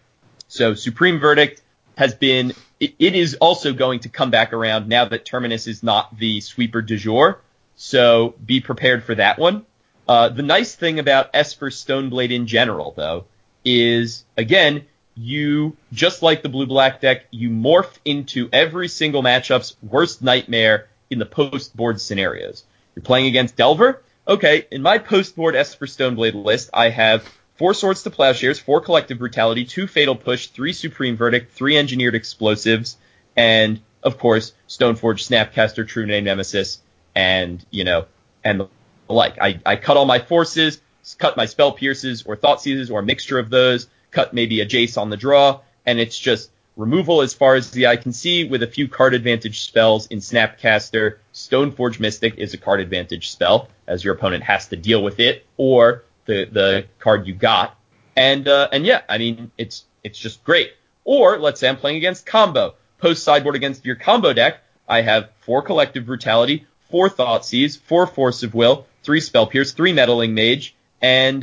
So Supreme Verdict has been... It is also going to come back around now that Terminus is not the sweeper du jour, so be prepared for that one. The nice thing about Esper Stoneblade in general, though, is, again, you, just like the blue-black deck, you morph into every single matchup's worst nightmare in the post-board scenarios. You're playing against Delver. Okay, in my post-board Esper Stoneblade list, I have 4 Swords to Plowshares, 4 Collective Brutality, 2 Fatal Push, 3 Supreme Verdict, 3 Engineered Explosives, and, of course, Stoneforge, Snapcaster, True Name Nemesis, and, and the like. I cut all my forces, cut my Spell Pierces or Thought Seizes or a mixture of those, cut maybe a Jace on the draw, and it's just removal as far as the eye can see with a few card advantage spells in Snapcaster. Stoneforge Mystic is a card advantage spell, as your opponent has to deal with it, or the card you got. And yeah, I mean, it's just great. Or, let's say I'm playing against combo. Post-sideboard against your combo deck, I have 4 Collective Brutality, 4 Thoughtseize, 4 Force of Will, 3 Spell Pierce, 3 Meddling Mage, and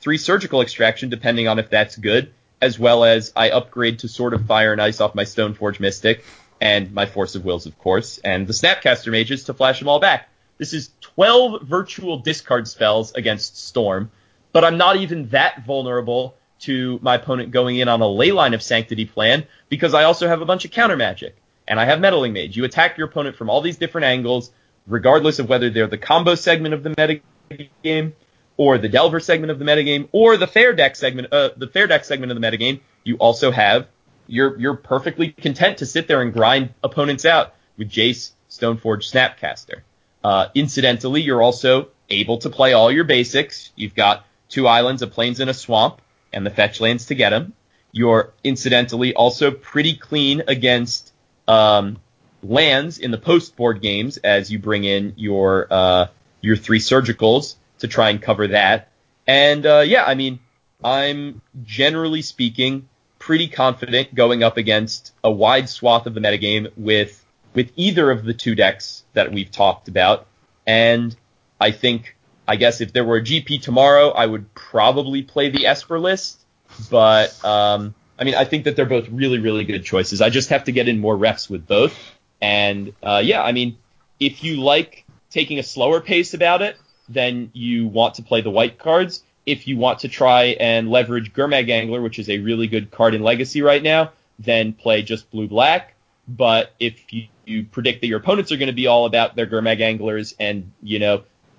3 Surgical Extraction, depending on if that's good, as well as I upgrade to Sword of Fire and Ice off my Stoneforge Mystic, and my Force of Wills, of course, and the Snapcaster Mages to flash them all back. This is 12 virtual discard spells against Storm, but I'm not even that vulnerable to my opponent going in on a Leyline of Sanctity plan, because I also have a bunch of counter magic, and I have Meddling Mage. You attack your opponent from all these different angles, regardless of whether they're the combo segment of the metagame, or the Delver segment of the metagame, or the fair deck segment of the metagame. You also have, you're perfectly content to sit there and grind opponents out with Jace, Stoneforge, Snapcaster. Incidentally, you're also able to play all your basics. You've got 2 islands, a plains, and a swamp, and the fetch lands to get them. You're incidentally also pretty clean against lands in the post-board games, as you bring in your 3 surgicals to try and cover that. And yeah, I mean, I'm generally speaking pretty confident going up against a wide swath of the metagame with either of the 2 decks that we've talked about. And I think, I guess if there were a GP tomorrow, I would probably play the Esper list. But, I mean, I think that they're both really, really good choices. I just have to get in more reps with both. And, yeah, I mean, if you like taking a slower pace about it, then you want to play the white cards. If you want to try and leverage Gurmag Angler, which is a really good card in Legacy right now, then play just blue-black. But if you predict that your opponents are going to be all about their Gurmag Anglers and,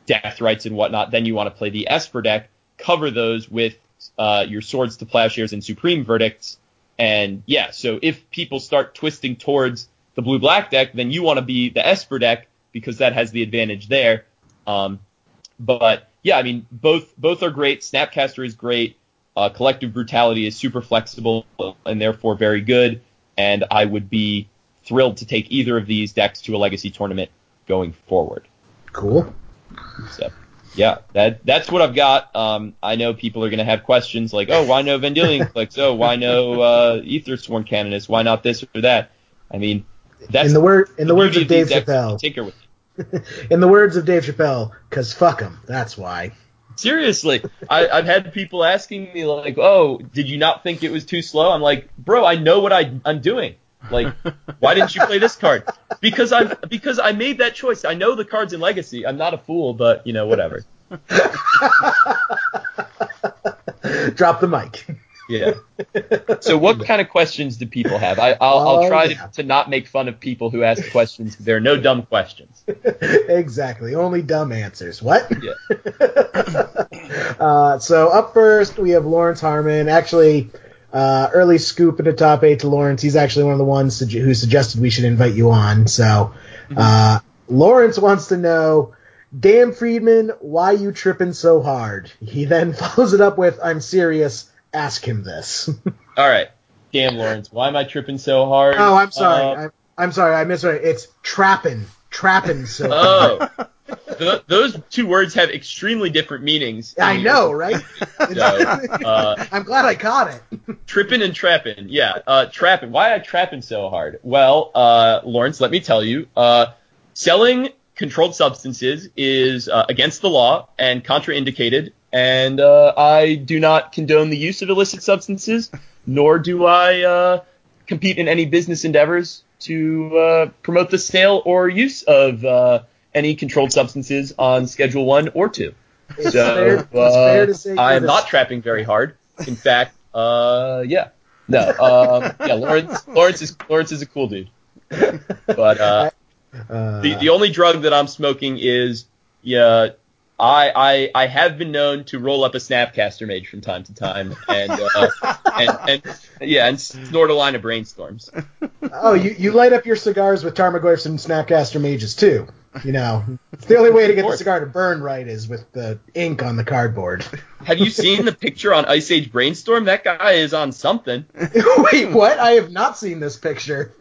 death rights and whatnot, then you want to play the Esper deck, cover those with your Swords to Plowshares and Supreme Verdicts. And, yeah, so if people start twisting towards the blue-black deck, then you want to be the Esper deck because that has the advantage there. But, yeah, I mean, both are great. Snapcaster is great. Collective Brutality is super flexible and therefore very good. And I would be thrilled to take either of these decks to a Legacy tournament going forward. Cool. So, yeah, that's what I've got. I know people are going to have questions like, oh, why no Vendilion Clix? Oh, why no Aethersworn Canonist? Why not this or that? I mean, that's in the words of Dave Chappelle. Tinker with it. In the words of Dave Chappelle, because fuck them. That's why. Seriously, I've had people asking me like, oh, did you not think it was too slow? I'm like, bro, I know what I'm doing. Like, why didn't you play this card? Because I made that choice. I know the cards in Legacy. I'm not a fool, but whatever. Drop the mic. Yeah. So what kind of questions do people have? I'll try to not make fun of people who ask questions. There are no dumb questions. Exactly. Only dumb answers. What? Yeah. So up first we have Lawrence Harmon. Actually, early scoop into top 8 to Lawrence. He's actually one of the ones who suggested we should invite you on. So Lawrence wants to know, damn Friedman, why you tripping so hard? He then follows it up with, I'm serious, ask him this. All right. Damn Lawrence, why am I tripping so hard? Oh, I'm sorry. I'm sorry. I misread it. It's trappin'. Trappin' so hard. Oh. Those 2 words have extremely different meanings. I know, right? So, I'm glad I caught it. Trippin' and trappin', yeah. Trappin'. Why are I trappin' so hard? Well, Lawrence, let me tell you, selling controlled substances is against the law and contraindicated, and I do not condone the use of illicit substances, nor do I compete in any business endeavors to promote the sale or use of any controlled substances on Schedule 1 or 2. It's fair to say I'm not trapping very hard. In fact, yeah. No. Yeah, Lawrence is a cool dude. But the only drug that I'm smoking is I have been known to roll up a Snapcaster Mage from time to time, and snort a line of brainstorms. Oh, you light up your cigars with Tarmogoyfs and Snapcaster Mages too. You know, it's the only way to get the cigar to burn right is with the ink on the cardboard. Have you seen the picture on Ice Age Brainstorm? That guy is on something. Wait, what? I have not seen this picture.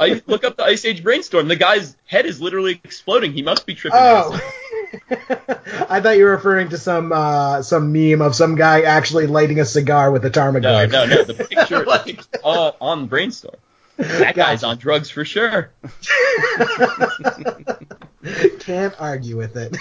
I look up the Ice Age Brainstorm. The guy's head is literally exploding. He must be tripping. Oh. I thought you were referring to some meme of some guy actually lighting a cigar with a Tarmogoyf. No. The picture like... on Brainstorm. That guy's on drugs for sure. Can't argue with it.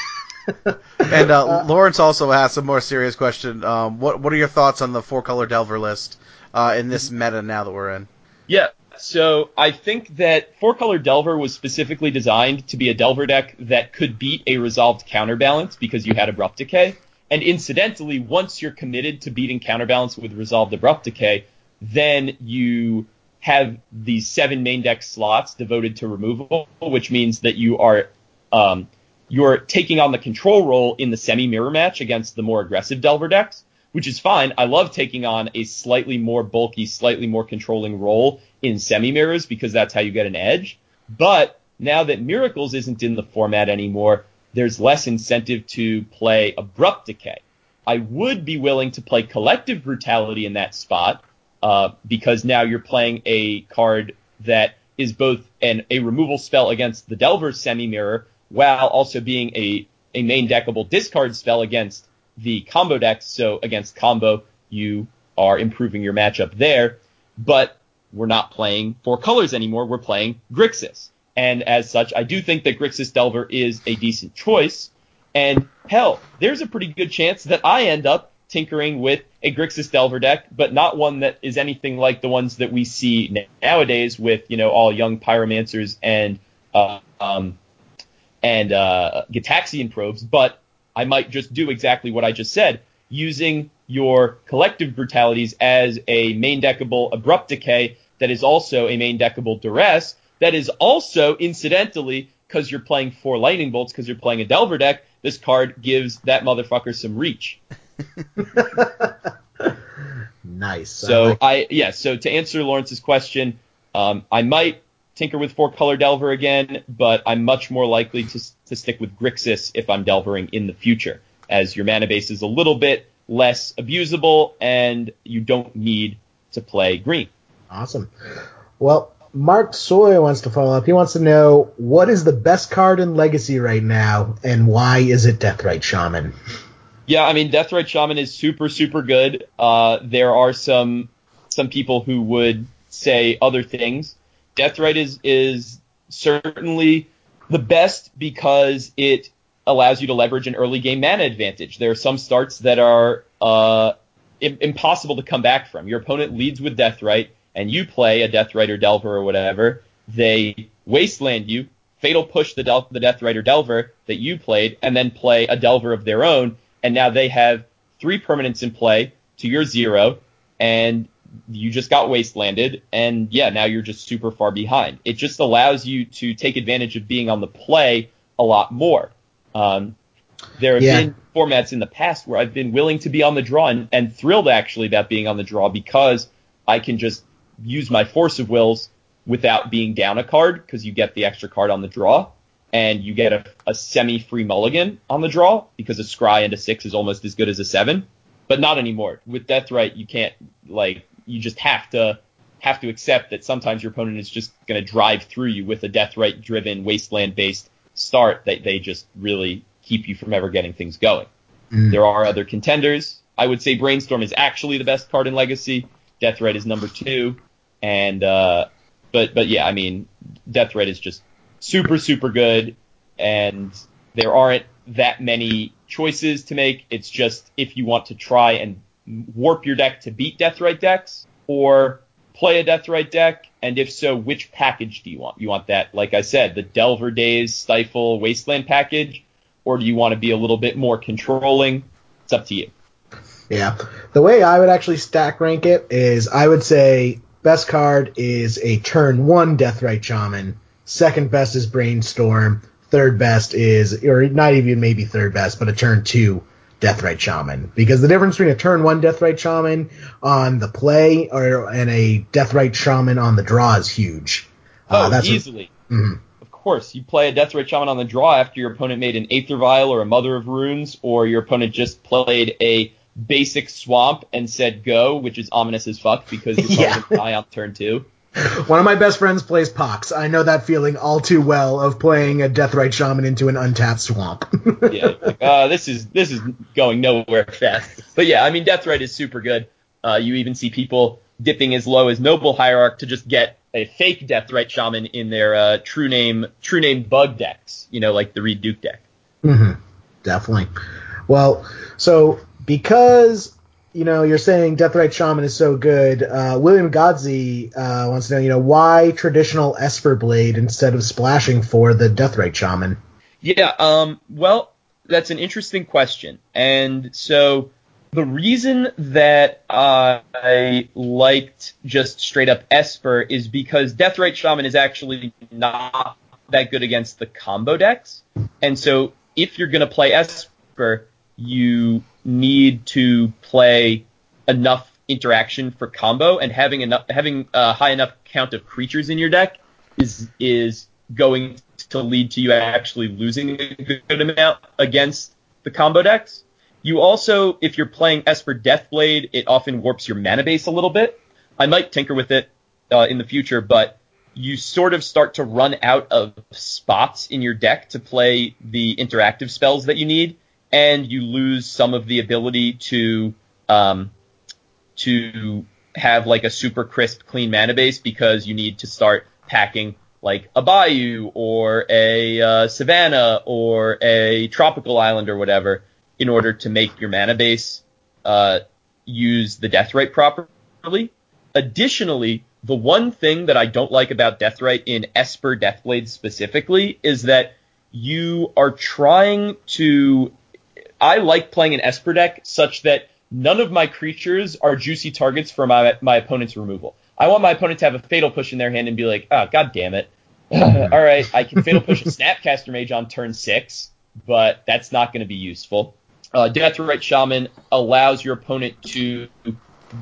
And Lawrence also asked a more serious question. What are your thoughts on the four-color Delver list in this meta now that we're in? Yeah, so I think that four-color Delver was specifically designed to be a Delver deck that could beat a resolved counterbalance because you had Abrupt Decay. And incidentally, once you're committed to beating counterbalance with resolved Abrupt Decay, then you have these 7 main deck slots devoted to removal, which means that you are you're taking on the control role in the semi-mirror match against the more aggressive Delver decks, which is fine. I love taking on a slightly more bulky, slightly more controlling role in semi-mirrors because that's how you get an edge. But now that Miracles isn't in the format anymore, there's less incentive to play Abrupt Decay. I would be willing to play Collective Brutality in that spot, because now you're playing a card that is both a removal spell against the Delver semi-mirror while also being a main deckable discard spell against the combo decks. So against combo, you are improving your matchup there. But we're not playing four colors anymore. We're playing Grixis. And as such, I do think that Grixis Delver is a decent choice. And hell, there's a pretty good chance that I end up tinkering with a Grixis Delver deck, but not one that is anything like the ones that we see nowadays with, you know, all Young Pyromancers and Gitaxian Probes, but I might just do exactly what I just said, using your Collective Brutalities as a main deckable Abrupt Decay that is also a main deckable Duress, that is also, incidentally, because you're playing 4 Lightning Bolts, because you're playing a Delver deck, this card gives that motherfucker some reach. Nice. So so to answer Lawrence's question, I might tinker with four color Delver again, but I'm much more likely to stick with Grixis if I'm Delvering in the future, as your mana base is a little bit less abusable and you don't need to play green. Awesome. Well, Mark Soy wants to follow up. He wants to know, what is the best card in Legacy right now and why is it Deathrite Shaman? Yeah, I mean, Deathrite Shaman is super, super good. There are some people who would say other things. Deathrite is certainly the best because it allows you to leverage an early game mana advantage. There are some starts that are impossible to come back from. Your opponent leads with Deathrite, and you play a Deathrite or Delver or whatever. They wasteland you, fatal push the Deathrite or Delver that you played, and then play a Delver of their own. And now they have 3 permanents in play to your 0, and you just got wastelanded, and yeah, now you're just super far behind. It just allows you to take advantage of being on the play a lot more. There have been formats in the past where I've been willing to be on the draw and thrilled, actually, about being on the draw because I can just use my Force of Wills without being down a card because you get the extra card on the draw. And you get a semi-free mulligan on the draw because a scry and a 6 is almost as good as a 7, but not anymore. With Deathrite, you can't, you just have to accept that sometimes your opponent is just going to drive through you with a Deathrite-driven, wasteland-based start that they just really keep you from ever getting things going. Mm. There are other contenders. I would say Brainstorm is actually the best card in Legacy. Deathrite is number 2, and but I mean, Deathrite is just super, super good, and there aren't that many choices to make. It's just if you want to try and warp your deck to beat Deathrite decks, or play a Deathrite deck, and if so, which package do you want? You want that, like I said, the Delver Days, Stifle, Wasteland package, or do you want to be a little bit more controlling? It's up to you. Yeah. The way I would actually stack rank it is I would say best card is a turn 1 Deathrite Shaman, second best is Brainstorm. third best is, or not even maybe third best, but a turn two Deathrite Shaman, because the difference between a turn one Deathrite Shaman on the play and a Deathrite Shaman on the draw is huge. Easily. Mm-hmm. Of course, you play a Deathrite Shaman on the draw after your opponent made an Aether Vial or a Mother of Runes, or your opponent just played a basic Swamp and said go, which is ominous as fuck because you're probably going to die on turn two. One of my best friends plays Pox. I know that feeling all too well of playing a Deathrite Shaman into an untapped swamp. Yeah, like, this is going nowhere fast. But yeah, I mean, Deathrite is super good. You even see people dipping as low as Noble Hierarch to just get a fake Deathrite Shaman in their true name bug decks, you know, like the Reed Duke deck. Mm-hmm. Definitely. Well, so because... you know, you're saying Deathrite Shaman is so good. William Godsey wants to know, you know, why traditional Esper Blade instead of splashing for the Deathrite Shaman? Yeah, well, that's an interesting question. And so the reason that I liked just straight up Esper is because Deathrite Shaman is actually not that good against the combo decks. And so if you're going to play Esper, you need to play enough interaction for combo, and having a high enough count of creatures in your deck is going to lead to you actually losing a good amount against the combo decks. You also, if you're playing Esper Deathblade, it often warps your mana base a little bit. I might tinker with it in the future, but you sort of start to run out of spots in your deck to play the interactive spells that you need. And you lose some of the ability to have like a super crisp, clean mana base because you need to start packing like a bayou or a savanna or a tropical island or whatever in order to make your mana base use the Deathrite properly. Additionally, the one thing that I don't like about Deathrite in Esper Deathblade specifically is that you are trying to... I like playing an Esper deck such that none of my creatures are juicy targets for my opponent's removal. I want my opponent to have a Fatal Push in their hand and be like, oh, god damn it. All right, I can Fatal Push a Snapcaster Mage on turn 6, but that's not going to be useful. Deathrite Shaman allows your opponent to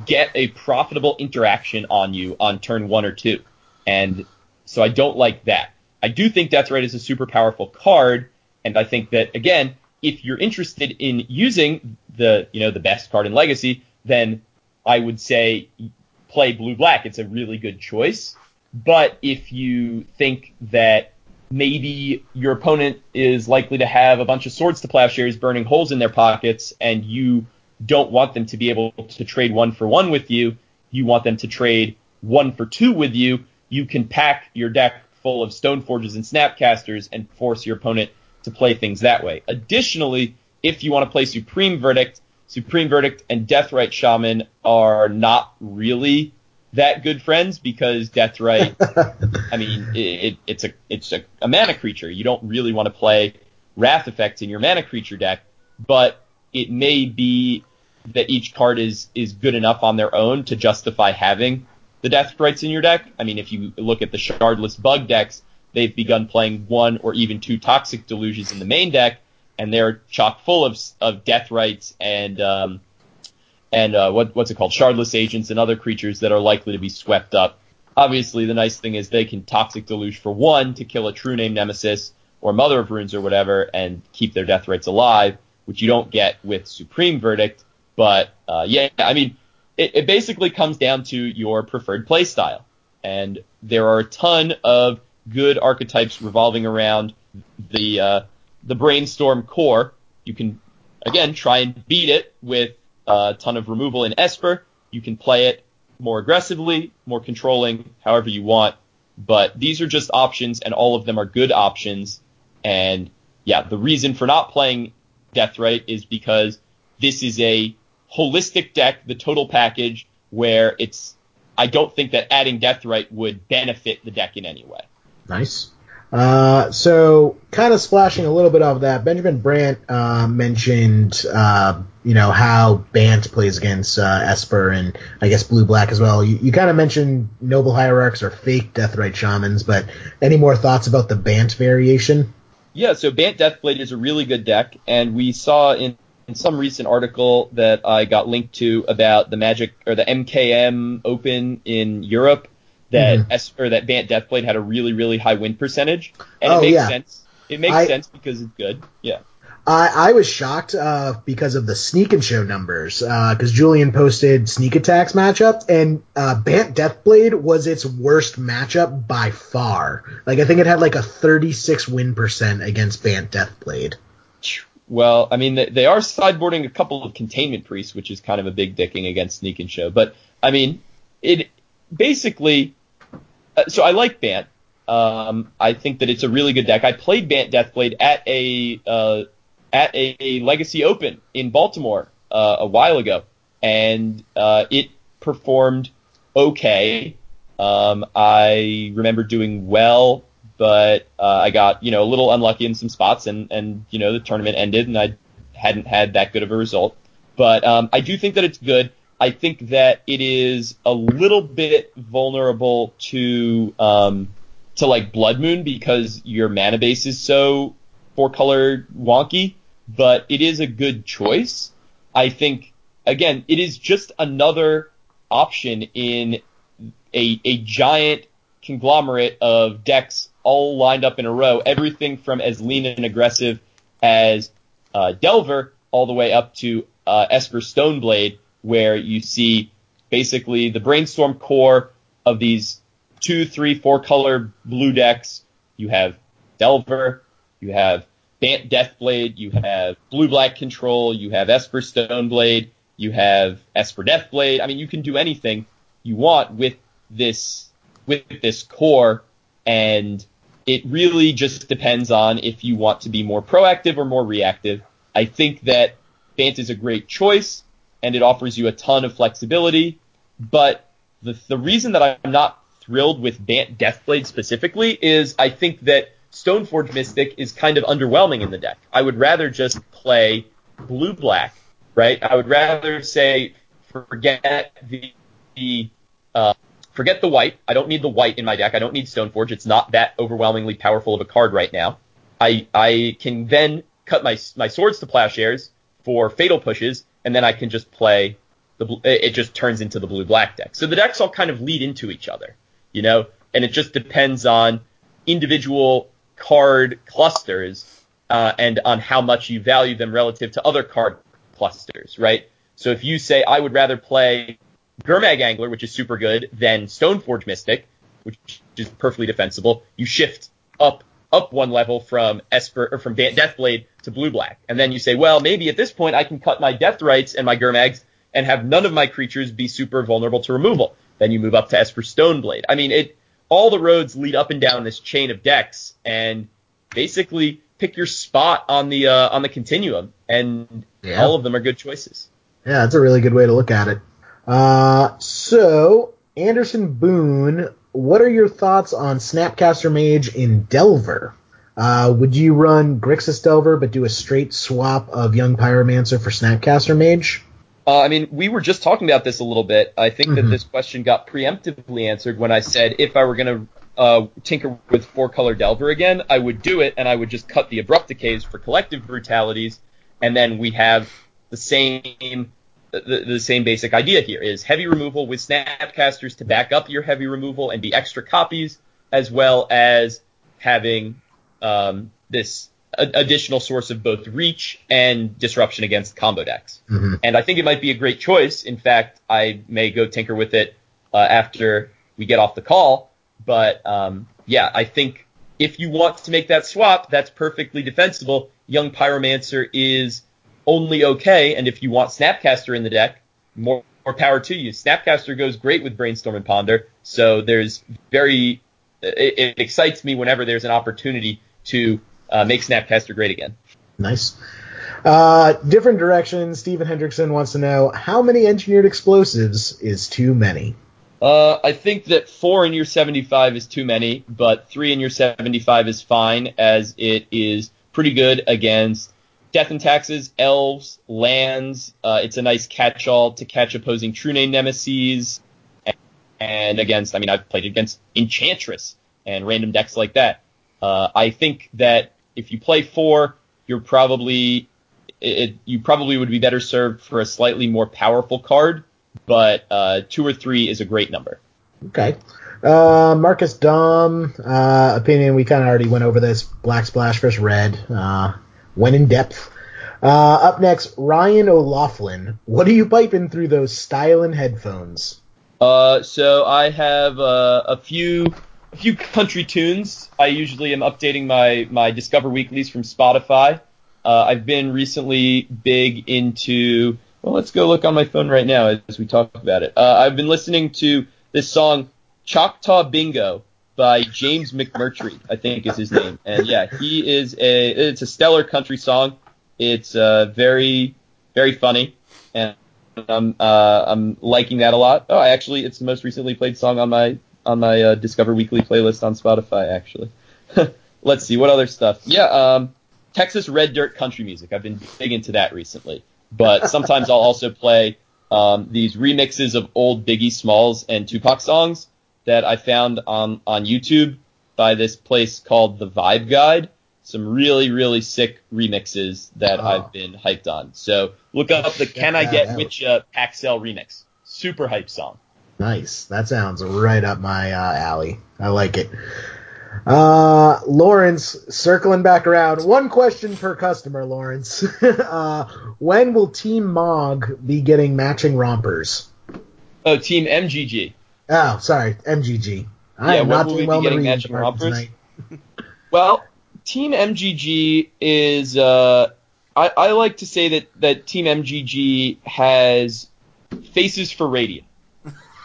get a profitable interaction on you on turn 1 or 2, and so I don't like that. I do think Deathrite is a super powerful card, and I think that, again... if you're interested in using the, you know, the best card in Legacy, then I would say play blue-black. It's a really good choice. But if you think that maybe your opponent is likely to have a bunch of Swords to Plowshares burning holes in their pockets and you don't want them to be able to trade 1-for-1 with you, you want them to trade 1-for-2 with you, you can pack your deck full of Stoneforges and Snapcasters and force your opponent to play things that way. Additionally, if you want to play Supreme Verdict and Deathrite Shaman are not really that good friends because Deathrite, I mean, it's a mana creature. You don't really want to play Wrath effects in your mana creature deck, but it may be that each card is good enough on their own to justify having the Deathrites in your deck. I mean, if you look at the Shardless Bug decks, they've begun playing 1 or even 2 Toxic Deluges in the main deck, and they're chock full of Deathrites and what's it called, Shardless Agents and other creatures that are likely to be swept up. Obviously, the nice thing is they can Toxic Deluge for 1 to kill a True Name Nemesis or Mother of Runes or whatever and keep their Deathrites alive, which you don't get with Supreme Verdict. But it basically comes down to your preferred playstyle, and there are a ton of good archetypes revolving around the Brainstorm core. You can, again, try and beat it with a ton of removal in Esper. You can play it more aggressively, more controlling, however you want. But these are just options, and all of them are good options. And, yeah, the reason for not playing Deathrite is because this is a holistic deck, the total package, where it's... I don't think that adding Deathrite would benefit the deck in any way. Nice. So kind of splashing a little bit off that, Benjamin Brandt mentioned, you know, how Bant plays against Esper and I guess blue-black as well. You kind of mentioned Noble Hierarchs are fake Deathrite Shamans, but any more thoughts about the Bant variation? Yeah, so Bant Deathblade is a really good deck, and we saw in some recent article that I got linked to about the Magic or the MKM Open in Europe that that Bant Deathblade had a really, really high win percentage, and it makes sense. It makes sense because it's good. Yeah. I was shocked because of the Sneak and Show numbers, because Julian posted Sneak Attacks matchup, and Bant Deathblade was its worst matchup by far. Like, I think it had like a 36 win percent against Bant Deathblade. Well, I mean, they are sideboarding a couple of Containment Priests, which is kind of a big dicking against Sneak and Show. But, I mean, it basically... so I like Bant. I think that it's a really good deck. I played Bant Deathblade at a Legacy Open in Baltimore a while ago, and it performed okay. I remember doing well, but I got a little unlucky in some spots, and the tournament ended, and I hadn't had that good of a result. But I do think that it's good. I think that it is a little bit vulnerable to like Blood Moon because your mana base is so 4-color wonky. But it is a good choice. I think, again, it is just another option in a giant conglomerate of decks all lined up in a row. Everything from as lean and aggressive as Delver all the way up to Esper Stoneblade, where you see basically the brainstorm core of these 2, 3, 4-color blue decks. You have Delver, you have Bant Deathblade, you have Blue-Black Control, you have Esper Stoneblade, you have Esper Deathblade. I mean, you can do anything you want with this core, and it really just depends on if you want to be more proactive or more reactive. I think that Bant is a great choice, and it offers you a ton of flexibility, but the reason that I'm not thrilled with Bant Deathblade specifically is I think that Stoneforge Mystic is kind of underwhelming in the deck. I would rather just play blue-black, right? I would rather say forget the white. I don't need the white in my deck. I don't need Stoneforge. It's not that overwhelmingly powerful of a card right now. I can then cut my Swords to Plowshares for Fatal Pushes, and then I can just play it just turns into the blue-black deck. So the decks all kind of lead into each other, and it just depends on individual card clusters and on how much you value them relative to other card clusters, right? So if you say, I would rather play Gurmag Angler, which is super good, than Stoneforge Mystic, which is perfectly defensible, you shift up one level from Esper or from Deathblade to blue-black. And then you say, well, maybe at this point I can cut my Death Rites and my Gurmags and have none of my creatures be super vulnerable to removal. Then you move up to Esper Stoneblade. I mean, all the roads lead up and down this chain of decks, and basically pick your spot on the continuum, and all of them are good choices. Yeah, that's a really good way to look at it. So, Anderson Boone, what are your thoughts on Snapcaster Mage in Delver? Would you run Grixis Delver but do a straight swap of Young Pyromancer for Snapcaster Mage? I mean, we were just talking about this a little bit. I think that this question got preemptively answered when I said if I were going to tinker with 4-color Delver again, I would do it, and I would just cut the Abrupt Decays for Collective Brutalities, and then we have the same basic idea here is heavy removal with Snapcasters to back up your heavy removal and be extra copies, as well as having this additional source of both reach and disruption against combo decks. And I think it might be a great choice. In fact, I may go tinker with it after we get off the call. But I think if you want to make that swap, that's perfectly defensible. Young Pyromancer is only okay, and if you want Snapcaster in the deck, more power to you. Snapcaster goes great with Brainstorm and Ponder, so it excites me whenever there's an opportunity to make Snapcaster great again. Nice. Different direction. Steven Hendrickson wants to know, how many engineered explosives is too many? I think that 4 in your 75 is too many, but 3 in your 75 is fine, as it is pretty good against Death and Taxes, Elves, Lands. It's a nice catch-all to catch opposing True Name Nemesis, and against, I've played against Enchantress and random decks like that. I think that if you play four, you're probably you probably would be better served for a slightly more powerful card, but 2 or 3 is a great number. Okay. Marcus Dom, opinion, we kind of already went over this. Black Splash versus Red, went in depth. Up next, Ryan O'Laughlin. What are you piping through those stylin' headphones? So I have a few country tunes. I usually am updating my Discover Weeklies from Spotify. I've been recently big into... Well, let's go look on my phone right now as we talk about it. I've been listening to this song... Choctaw Bingo by James McMurtry, I think is his name. And yeah, it's a stellar country song. It's very, very funny. And I'm liking that a lot. Oh, it's the most recently played song on my Discover Weekly playlist on Spotify, actually. Let's see, what other stuff? Yeah, Texas Red Dirt country music. I've been big into that recently. But sometimes I'll also play these remixes of old Biggie Smalls and Tupac songs that I found on YouTube by this place called The Vibe Guide. Some really, really sick remixes that I've been hyped on. So look up the Can I Get Witcha Paxel remix. Super hype song. Nice. That sounds right up my alley. I like it. Lawrence, circling back around. One question per customer, Lawrence. When will Team Mog be getting matching rompers? Oh, Team MGG. Oh, sorry, MGG. I am not doing well getting matching rompers. Well, Team MGG is... I like to say that Team MGG has faces for radiant.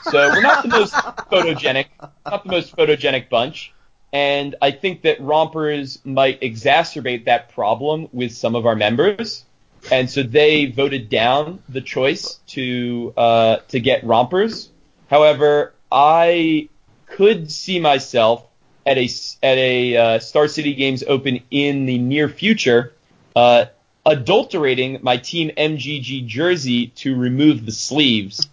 So we're not the most photogenic bunch, and I think that rompers might exacerbate that problem with some of our members, and so they voted down the choice to get rompers. However, I could see myself at a Star City Games Open in the near future adulterating my Team MGG jersey to remove the sleeves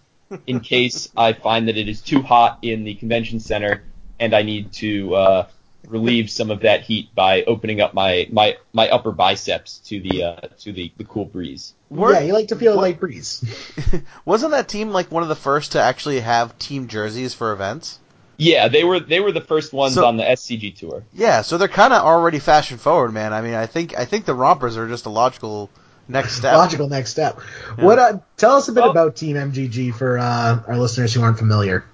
in case I find that it is too hot in the convention center and I need to relieve some of that heat by opening up my upper biceps to the cool breeze. Yeah, you like to feel a light breeze. Wasn't that team like one of the first to actually have team jerseys for events? Yeah, they were the first ones on the SCG tour. Yeah, so they're kind of already fashion forward, man. I mean, I think the rompers are just a logical next step. Yeah. What? Tell us a bit about Team MGG for our listeners who aren't familiar.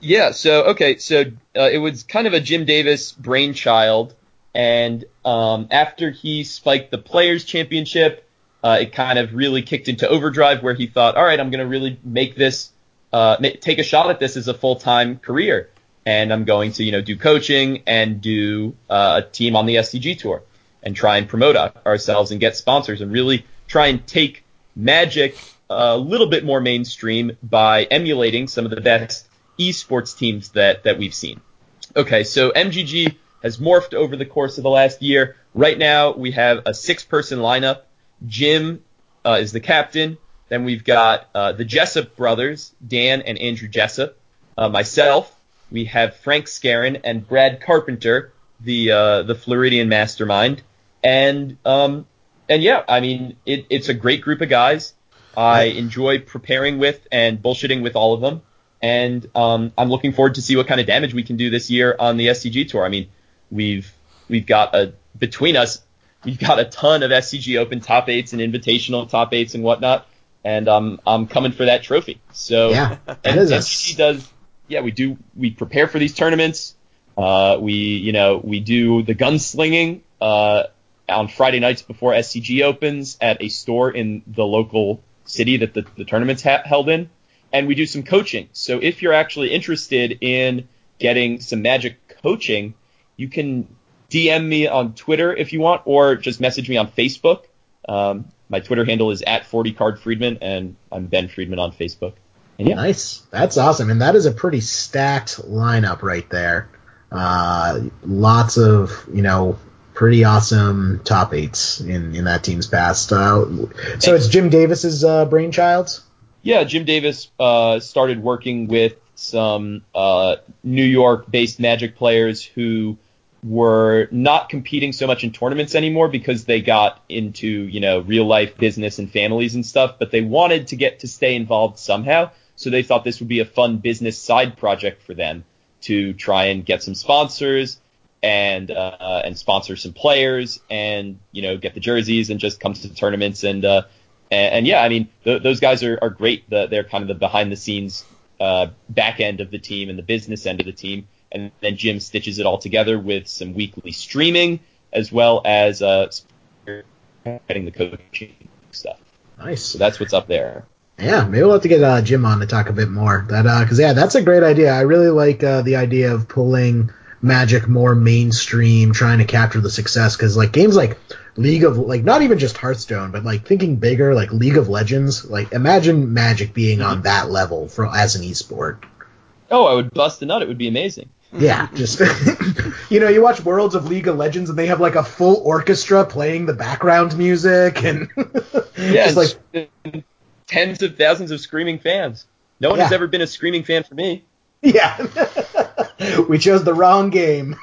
Yeah, so it was kind of a Jim Davis brainchild, and after he spiked the Players' Championship, it kind of really kicked into overdrive where he thought, all right, I'm going to really make this, take a shot at this as a full-time career, and I'm going to, do coaching and do a team on the SCG Tour and try and promote ourselves and get sponsors and really try and take Magic a little bit more mainstream by emulating some of the best esports teams that we've seen. Okay, so MGG has morphed over the course of the last year. Right now, we have a 6-person lineup. Jim is the captain. Then we've got the Jessup brothers, Dan and Andrew Jessup. Myself, we have Frank Scarron and Brad Carpenter, the Floridian mastermind. And yeah, I mean, it's a great group of guys. I enjoy preparing with and bullshitting with all of them. And I'm looking forward to see what kind of damage we can do this year on the SCG tour. I mean, we've got a ton of SCG Open top 8s and invitational top 8s and whatnot. And I'm coming for that trophy. So yeah, SCG does. Yeah, we do. We prepare for these tournaments. We do the gunslinging on Friday nights before SCG opens at a store in the local city that the tournament's held in. And we do some coaching. So if you're actually interested in getting some Magic coaching, you can DM me on Twitter if you want, or just message me on Facebook. My Twitter handle is @40cardfriedman, and I'm Ben Friedman on Facebook. And yeah. Nice. That's awesome. And that is a pretty stacked lineup right there. Lots of, pretty awesome top 8s in that team's past. So it's Jim Davis's brainchild? Yeah, Jim Davis started working with some New York-based Magic players who were not competing so much in tournaments anymore because they got into, you know, real life business and families and stuff, but they wanted to get to stay involved somehow. So they thought this would be a fun business side project for them to try and get some sponsors and sponsor some players and, you know, get the jerseys and just come to the tournaments. And yeah, I mean, those guys are great. They're kind of the behind the scenes back end of the team and the business end of the team. And then Jim stitches it all together with some weekly streaming as well as getting the coaching stuff. Nice. So that's what's up there. Yeah, maybe we'll have to get Jim on to talk a bit more. Because that's a great idea. I really like the idea of pulling Magic more mainstream, trying to capture the success. Because like games like League of, like not even just Hearthstone, but like thinking bigger, like League of Legends. Like imagine Magic being on that level for as an esport. Oh, I would bust a nut. It would be amazing. Yeah, just you know, you watch Worlds of League of Legends and they have like a full orchestra playing the background music and yeah, just like tens of thousands of screaming fans. No one has ever been a screaming fan for me. Yeah. We chose the wrong game.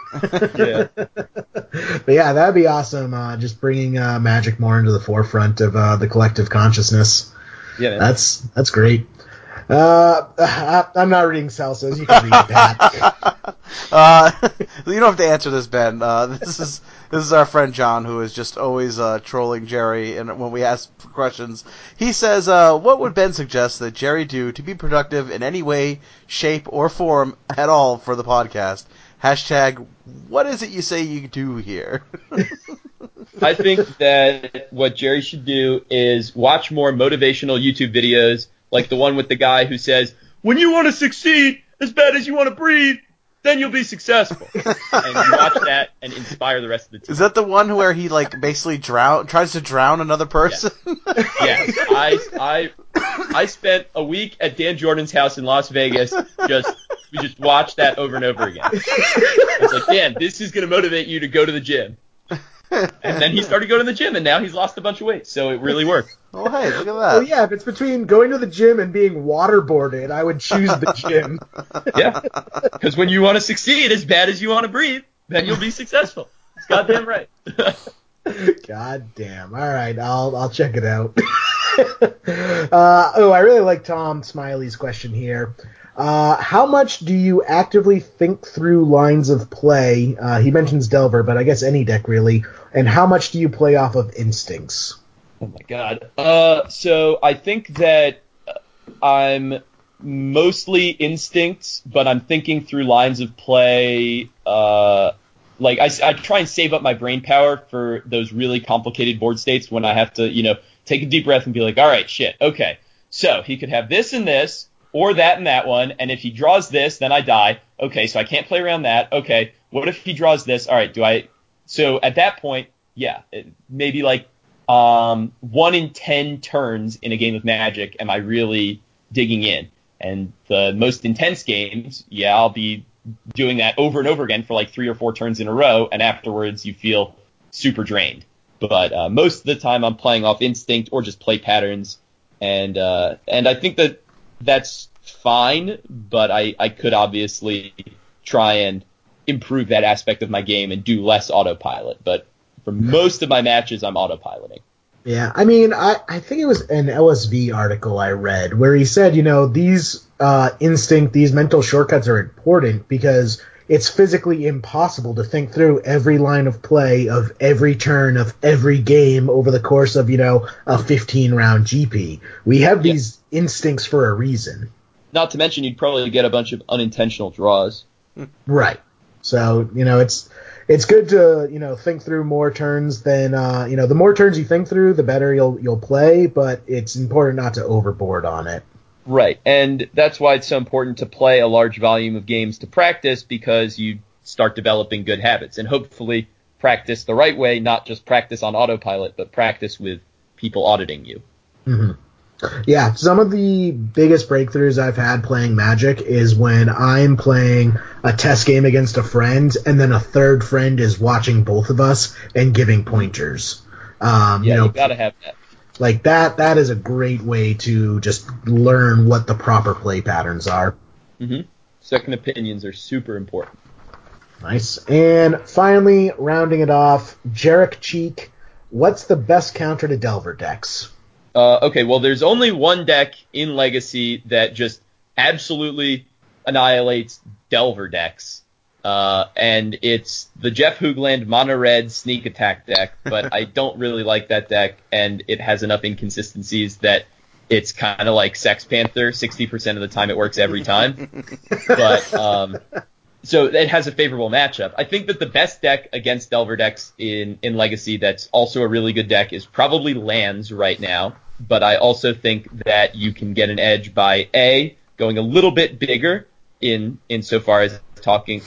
Yeah. But yeah, that'd be awesome. Just bringing Magic more into the forefront of the collective consciousness. Yeah, man. That's great. I'm not reading Celso's. You can read that. You don't have to answer this, Ben. This is our friend John, who is just always trolling Jerry. And when we ask questions, he says, "What would Ben suggest that Jerry do to be productive in any way, shape, or form at all for the podcast?" # What is it you say you do here? I think that what Jerry should do is watch more motivational YouTube videos. Like the one with the guy who says, when you want to succeed as bad as you want to breathe, then you'll be successful. And you watch that and inspire the rest of the team. Is that the one where he like basically tries to drown another person? Yes. Yes. I spent a week at Dan Jordan's house in Las Vegas. We just watched that over and over again. I was like, Dan, this is going to motivate you to go to the gym. And then he started going to the gym, and now he's lost a bunch of weight. So it really worked. Oh, hey, look at that. Well, yeah, if it's between going to the gym and being waterboarded, I would choose the gym. Yeah, because when you want to succeed as bad as you want to breathe, then you'll be successful. It's goddamn right. Goddamn. All right, I'll check it out. I really like Tom Smiley's question here. How much do you actively think through lines of play? He mentions Delver, but I guess any deck really. And how much do you play off of instincts? Oh my God. So I think that I'm mostly instincts, but I'm thinking through lines of play. Like I try and save up my brain power for those really complicated board states when I have to, you know, take a deep breath and be like, all right, shit, okay. So he could have this and this. Or that and that one, and if he draws this, then I die. Okay, so I can't play around that. Okay, what if he draws this? All right, do I... So at that point, yeah, maybe like 1 in 10 turns in a game of Magic am I really digging in. And the most intense games, yeah, I'll be doing that over and over again for like 3 or 4 turns in a row, and afterwards you feel super drained. But most of the time I'm playing off instinct or just play patterns, and I think that that's fine, but I could obviously try and improve that aspect of my game and do less autopilot. But for most of my matches, I'm autopiloting. Yeah, I mean, I think it was an LSV article I read where he said, you know, these instinct, these mental shortcuts are important because it's physically impossible to think through every line of play of every turn of every game over the course of, you know, a 15-round GP. We have these instincts for a reason. Not to mention you'd probably get a bunch of unintentional draws. Right. So, you know, it's good to, you know, think through more turns than, you know, the more turns you think through, the better you'll play, but it's important not to overboard on it. Right, and that's why it's so important to play a large volume of games to practice, because you start developing good habits, and hopefully practice the right way, not just practice on autopilot, but practice with people auditing you. Mm-hmm. Yeah, some of the biggest breakthroughs I've had playing Magic is when I'm playing a test game against a friend, and then a third friend is watching both of us and giving pointers. Yeah, you know, you gotta have that. Like, that is a great way to just learn what the proper play patterns are. Mm-hmm. Second opinions are super important. Nice. And finally, rounding it off, Jarek Cheek. What's the best counter to Delver decks? Okay, well, there's only one deck in Legacy that just absolutely annihilates Delver decks. And it's the Jeff Hoogland Mono-Red Sneak Attack deck, but I don't really like that deck, and it has enough inconsistencies that it's kind of like Sex Panther. 60% of the time it works every time. But so it has a favorable matchup. I think that the best deck against Delver decks in Legacy that's also a really good deck is probably Lands right now. But I also think that you can get an edge by A, going a little bit bigger insofar as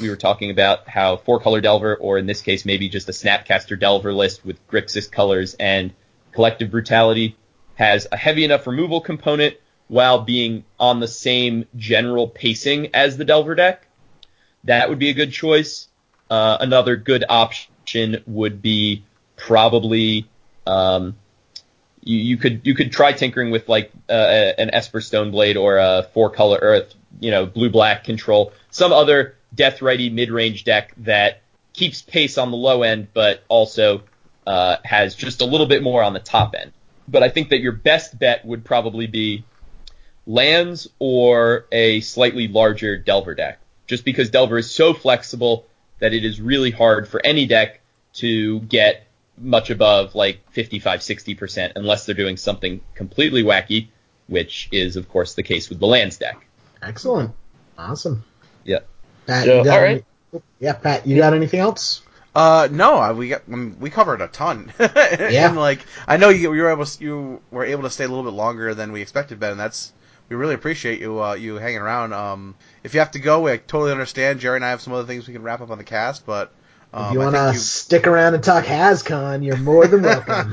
we were talking about how 4-color Delver, or in this case maybe just a Snapcaster Delver list with Grixis colors and Collective Brutality, has a heavy enough removal component while being on the same general pacing as the Delver deck. That would be a good choice. Another good option would be probably you could try tinkering with like an Esper Stoneblade or a 4-color Earth, blue-black control, some other death-righty mid-range deck that keeps pace on the low end but also has just a little bit more on the top end. But I think that your best bet would probably be Lands or a slightly larger Delver deck, just because Delver is so flexible that it is really hard for any deck to get much above like 55-60% unless they're doing something completely wacky, which is, of course, the case with the Lands deck. Excellent. Awesome. Yeah. Pat, so, all right. Pat, you got anything else? No, we covered a ton. Yeah. And I know you were able to stay a little bit longer than we expected, Ben. We really appreciate you hanging around. If you have to go, I totally understand. Jerry and I have some other things we can wrap up on the cast, but if you want to stick around and talk HasCon, you're more than welcome.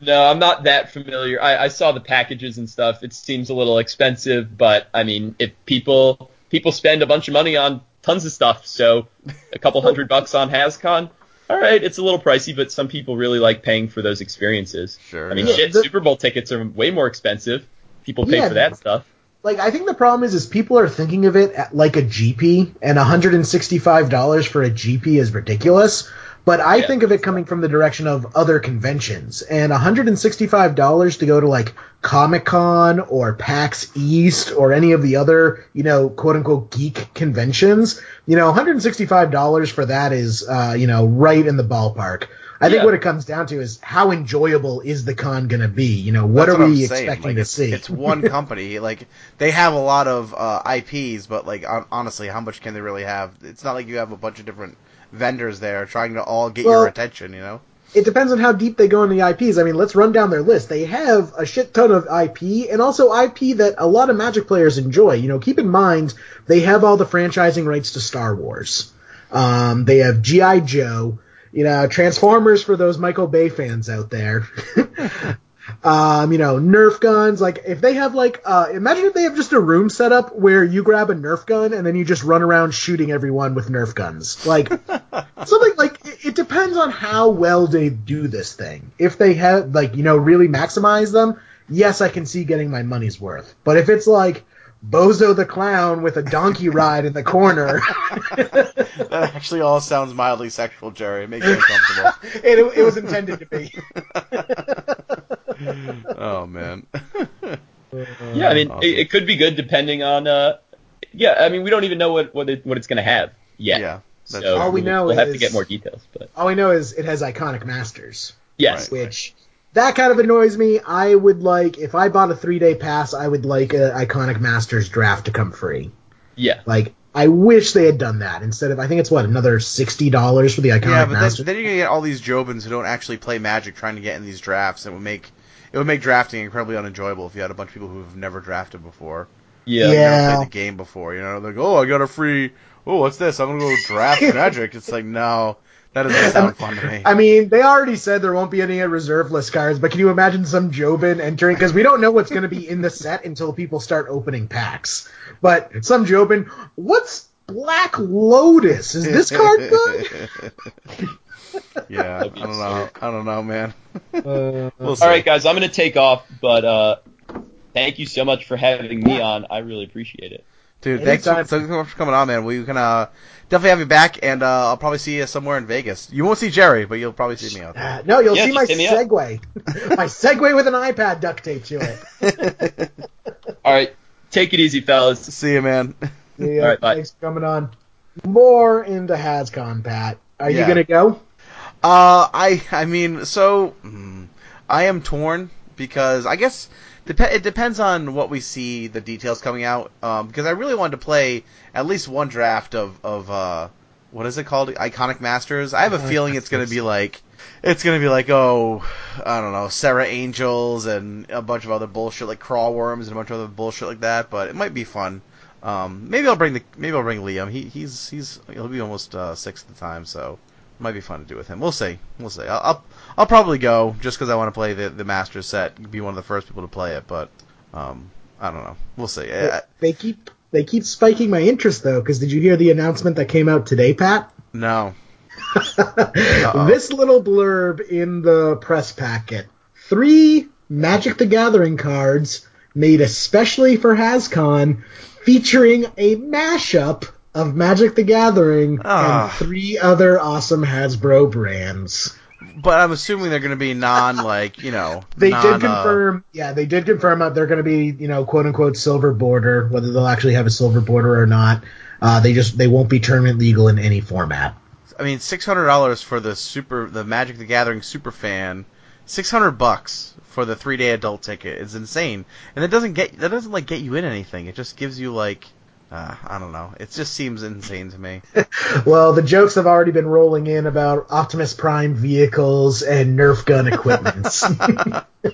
No, I'm not that familiar. I saw the packages and stuff. It seems a little expensive, but I mean, if people spend a bunch of money on tons of stuff, so a couple $100 on HasCon, all right, it's a little pricey, but some people really like paying for those experiences. Sure. I mean, Super Bowl tickets are way more expensive. People pay for that stuff. I think the problem is people are thinking of it like a GP, and $165 for a GP is ridiculous. But I think of it coming from the direction of other conventions, and $165 to go to Comic-Con or PAX East or any of the other, quote unquote geek conventions, $165 for that is, right in the ballpark. I think what it comes down to is how enjoyable is the con going to be? What are we expecting to see? It's one company. They have a lot of IPs, but honestly, how much can they really have? It's not like you have a bunch of different vendors there trying to all get your attention, It depends on how deep they go into the IPs. I mean, let's run down their list. They have a shit ton of IP, and also IP that a lot of Magic players enjoy. Keep in mind, they have all the franchising rights to Star Wars. They have G.I. Joe, Transformers for those Michael Bay fans out there. Nerf guns. If they have imagine if they have just a room set up where you grab a Nerf gun and then you just run around shooting everyone with Nerf guns. Something it depends on how well they do this thing. If they have really maximize them, yes, I can see getting my money's worth. But if it's Bozo the Clown with a donkey ride in the corner. That actually all sounds mildly sexual, Jerry. It makes me uncomfortable. It was intended to be. Oh, man. Yeah, I mean, awesome. It could be good depending on... we don't even know what it's going to have yet. Yeah, so all we'll have to get more details. But all we know is it has iconic masters. Yes. Which... That kind of annoys me. I would if I bought a 3-day pass, I would like an Iconic Masters draft to come free. Yeah. I wish they had done that instead of, I think it's another $60 for the Iconic Masters. Yeah, but then you're going to get all these Jobins who don't actually play Magic trying to get in these drafts. It would make drafting incredibly unenjoyable if you had a bunch of people who have never drafted before. Yeah. Never played the game before. I got a free, what's this? I'm going to go draft Magic. It's no. That doesn't sound fun to me. I mean, they already said there won't be any reserve list cards, but can you imagine some Jobin entering? Because we don't know what's going to be in the set until people start opening packs. But some Jobin, what's Black Lotus? Is this card good? Yeah, I don't know. I don't know, man. All right, guys, I'm going to take off, but thank you so much for having me on. I really appreciate it. Dude, thanks so much for coming on, man. We can definitely have you back, and I'll probably see you somewhere in Vegas. You won't see Jerry, but you'll probably see me out there. No, you'll see my Segway. My Segway with an iPad duct taped to it. All right. Take it easy, fellas. See you, man. See ya. All right, bye. Thanks for coming on. More into HasCon, Pat. Are you going to go? I am torn because I guess it depends on what we see, the details coming out, because I really wanted to play at least one draft of what is it called? Iconic Masters. I have a feeling it's going to be like, I don't know, Serra Angels and a bunch of other bullshit like Crawworms and a bunch of other bullshit like that, but it might be fun. Maybe I'll bring Liam. He'll be almost 6 at the time, so it might be fun to do with him. We'll see. I'll probably go just because I want to play the Masters set. Be one of the first people to play it, but I don't know. We'll see. They keep spiking my interest though. Because did you hear the announcement that came out today, Pat? No. This little blurb in the press packet: 3 Magic the Gathering cards made especially for HasCon, featuring a mashup of Magic the Gathering and 3 other awesome Hasbro brands. But I'm assuming they're going to be they did confirm that they're going to be, quote unquote silver border, whether they'll actually have a silver border or not. They won't be tournament legal in any format. I mean, $600 for the Magic the Gathering super fan, $600 for the 3-day adult ticket. It's insane. And that doesn't get you in anything. It just gives you I don't know. It just seems insane to me. Well, the jokes have already been rolling in about Optimus Prime vehicles and Nerf gun equipment. I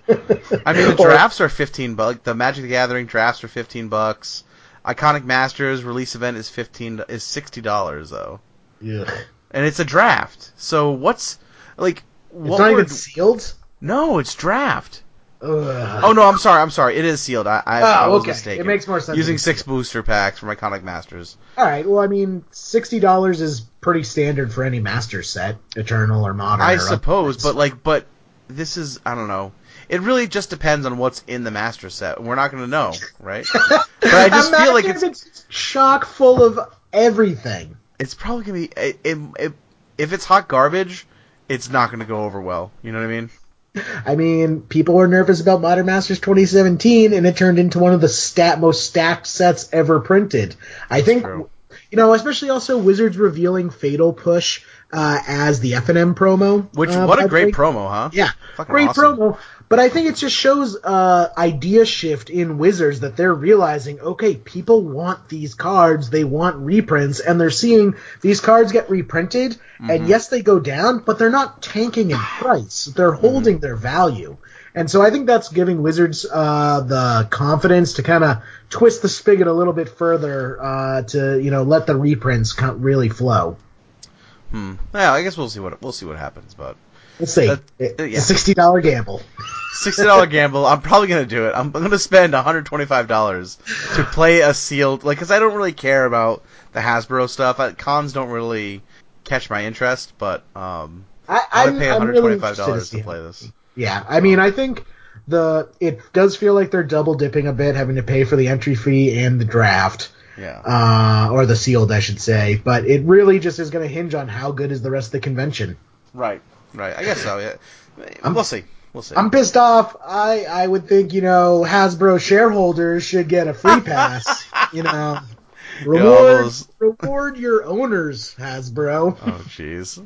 memean, the drafts are $15. The Magic the Gathering drafts are $15. Iconic Masters release event is $60 though. Yeah. And it's a draft. So what's it's not even sealed? No, it's draft. Ugh. Oh no, I'm sorry. It is sealed. I was mistaken. It makes more sense. Using 6 booster packs from Iconic Masters. All right. Well, I mean, $60 is pretty standard for any master set, Eternal or Modern. I suppose, but this is, I don't know. It really just depends on what's in the master set. We're not going to know, right? But I just feel like it's chock full of everything. It's probably going to be if it's hot garbage, it's not going to go over well. You know what I mean? I mean, people were nervous about Modern Masters 2017, and it turned into one of the most stacked sets ever printed. I think, especially also Wizards revealing Fatal Push as the FNM promo. Which, what a great promo, huh? Yeah, great promo. But I think it just shows idea shift in Wizards that they're realizing, okay, people want these cards, they want reprints, and they're seeing these cards get reprinted, mm-hmm. and yes, they go down, but they're not tanking in price. They're holding mm-hmm. their value. And so I think that's giving Wizards the confidence to kind of twist the spigot a little bit further to let the reprints really flow. Yeah, I guess we'll see what happens, but we'll see. It's a $60 gamble. $60 gamble. I'm probably going to do it. I'm going to spend $125 to play a sealed... because I don't really care about the Hasbro stuff. Cons don't really catch my interest, but I'm going to pay $125 to play this. Yeah, I mean, I think it does feel like they're double-dipping a bit, having to pay for the entry fee and the draft. Yeah. Or the sealed, I should say. But it really just is going to hinge on how good is the rest of the convention. Right. I guess so. Yeah. We'll see. I'm pissed off. I would think, Hasbro shareholders should get a free pass. Reward your owners, Hasbro. Oh, jeez.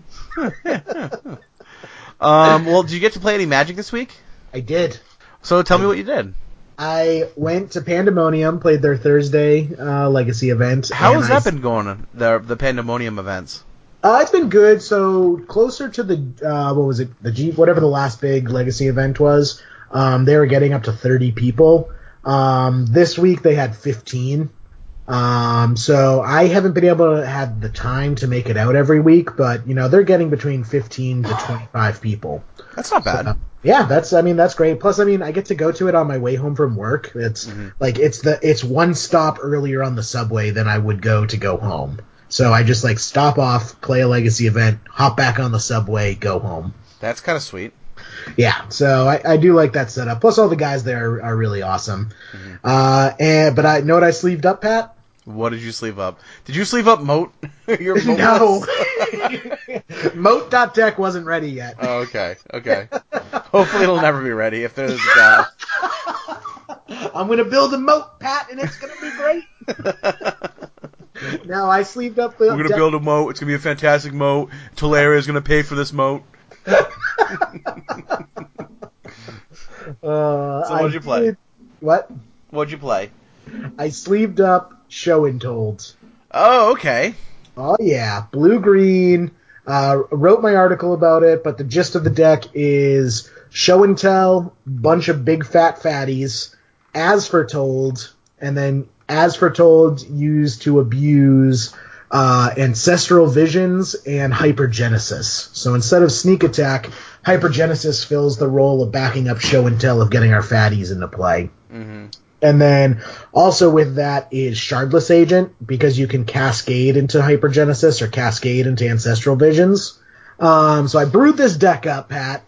Well, did you get to play any Magic this week? I did. So tell me what you did. I went to Pandemonium, played their Thursday Legacy event. How has that been going on, the Pandemonium events? It's been good. So closer to the whatever the last big Legacy event was, they were getting up to 30 people. This week they had 15. So I haven't been able to have the time to make it out every week, but they're getting between 15 to 25 people. That's not bad. So, that's great. Plus, I get to go to it on my way home from work. It's mm-hmm. It's one stop earlier on the subway than I would go to go home. So I just stop off, play a Legacy event, hop back on the subway, go home. That's kind of sweet. Yeah, so I do like that setup. Plus all the guys there are really awesome. Mm-hmm. But I know what I sleeved up, Pat? What did you sleeve up? Did you sleeve up Moat? Your Moat? No. Moat.deck wasn't ready yet. Oh, okay. Okay. Hopefully it'll never be ready if there's a guy. I'm going to build a moat, Pat, and it's going to be great. No, I sleeved up the... We're going to build a moat. It's going to be a fantastic moat. Tolaria is going to pay for this moat. So what'd you play? What'd you play? I sleeved up Show and Told. Oh, okay. Oh, yeah. Blue-green. Wrote my article about it, but the gist of the deck is show and tell, bunch of big fat fatties, as foretold, and then as foretold used to abuse ancestral visions and hypergenesis. So instead of sneak attack, hypergenesis fills the role of backing up show and tell, of getting our fatties into play. Mm-hmm. And then also with that is Shardless Agent, because you can cascade into Hypergenesis or cascade into Ancestral Visions. So I brewed this deck up, Pat.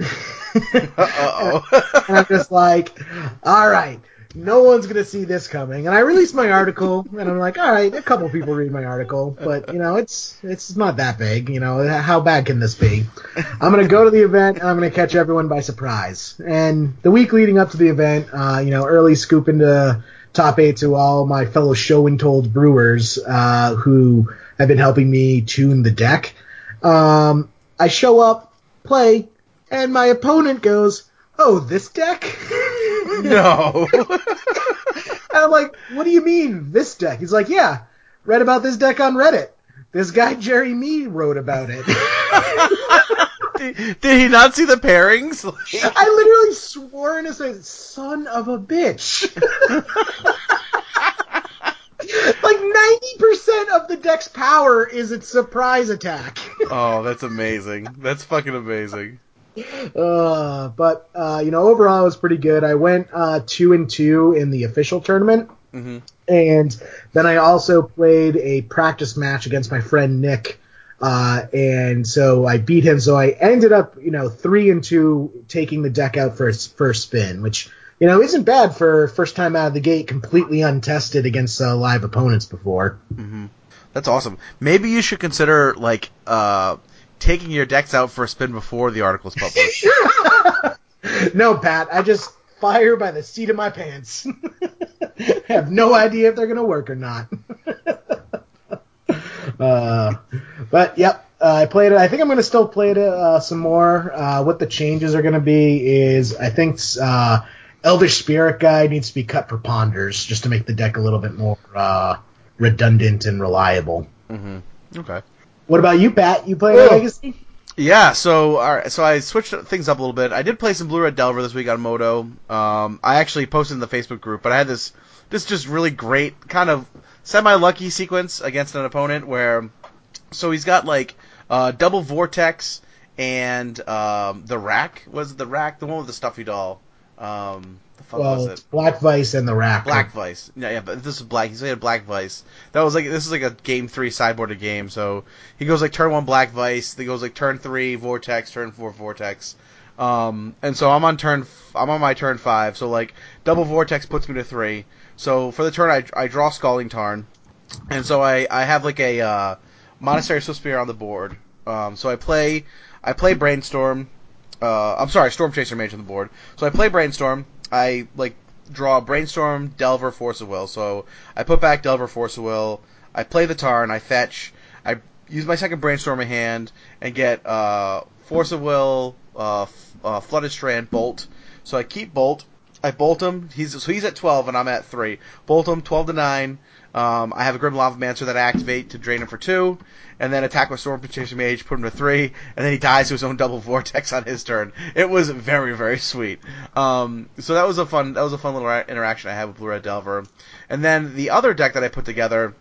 Uh-oh. And I'm just like, all right, no one's going to see this coming. And I released my article, and I'm like, all right, a couple people read my article, but, you know, it's not that big. You know, how bad can this be? I'm going to go to the event, and I'm going to catch everyone by surprise. And the week leading up to the event, you know, early scoop into top 8 to all my fellow show and told brewers who have been helping me tune the deck. I show up, play, and my opponent goes, oh, this deck? No. And I'm like, what do you mean, this deck? He's like, yeah, read about this deck on Reddit. This guy, Jerry Mee, wrote about it. Did he not see the pairings? I literally swore in his face, son of a bitch. Like 90% of the deck's power is its surprise attack. Oh, that's amazing. That's fucking amazing. But, you know, overall it was pretty good. I went 2-2 in the official tournament. Mm-hmm. And then I also played a practice match against my friend Nick. And so I beat him. So I ended up, you know, 3-2 taking the deck out for its first spin, which, you know, isn't bad for first time out of the gate, completely untested against live opponents before. Mm-hmm. That's awesome. Maybe you should consider, like, taking your decks out for a spin before the article's published. No, Pat. I just fire by the seat of my pants. I have no idea if they're going to work or not. But, yep. I played it. I think I'm going to still play it some more. What the changes are going to be is I think Elvish Spirit Guide needs to be cut for Ponders just to make the deck a little bit more redundant and reliable. Mm-hmm. Okay. What about you, Pat? You playing Legacy? Yeah, so all right, so I switched things up a little bit. I did play some Blue Red Delver this week on Moto. I actually posted in the Facebook group, but I had this just really great kind of semi-lucky sequence against an opponent where... So he's got, like, Double Vortex and the Rack. Was it the Rack? The one with the Stuffy Doll. The fuck was it? Black Vice and the Rack. Black Vice. Yeah, but this is Black. He had Black Vice. That was like this is like a game 3 sideboarded game. So he goes like turn 1 Black Vice. He goes like turn 3 Vortex. Turn 4 Vortex. And so I'm on my turn 5. So like Double Vortex puts me to 3. So for the turn I draw Scalding Tarn, and so I have like a Monastery Swift Spear on the board. So I play Brainstorm. I'm sorry, Storm Chaser Mage on the board. So I play Brainstorm. I, like, draw Brainstorm, Delver, Force of Will. So I put back Delver, Force of Will. I play the Tarn. I fetch. I use my second Brainstorm in hand and get Force of Will, Flooded Strand, Bolt. So I keep Bolt. I bolt him. He's at 12 and I'm at 3. Bolt him, 12-9. I have a Grim Lavamancer that I activate to drain him for 2, and then attack with Storm Petition Mage, put him to 3, and then he dies to his own Double Vortex on his turn. It was very, very sweet. So that was a fun little interaction I had with Blue Red Delver. And then the other deck that I put together,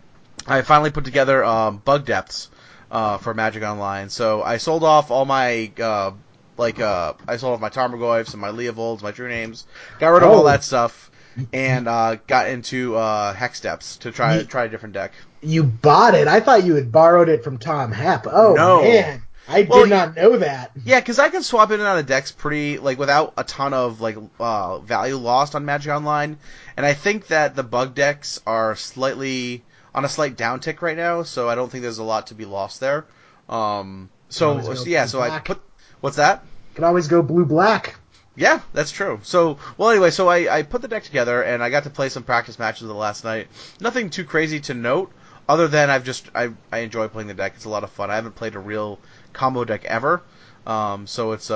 I finally put together Bug Depths for Magic Online. So I sold off all my I sold off my Tarmogoyfs and my Leovolds, my True Names, got rid of all that stuff. And got into Hex Depths to try a different deck. You bought it. I thought you had borrowed it from Tom Happ. Oh, no. Man. I did not know that. Yeah, because I can swap in and out of decks pretty, like, without a ton of, like, value lost on Magic Online. And I think that the bug decks are slightly... on a slight downtick right now, so I don't think there's a lot to be lost there. I put – what's that? Can always go blue-black. Yeah, that's true. So I put the deck together, and I got to play some practice matches the last night. Nothing too crazy to note, other than I enjoy playing the deck. It's a lot of fun. I haven't played a real combo deck ever, so it's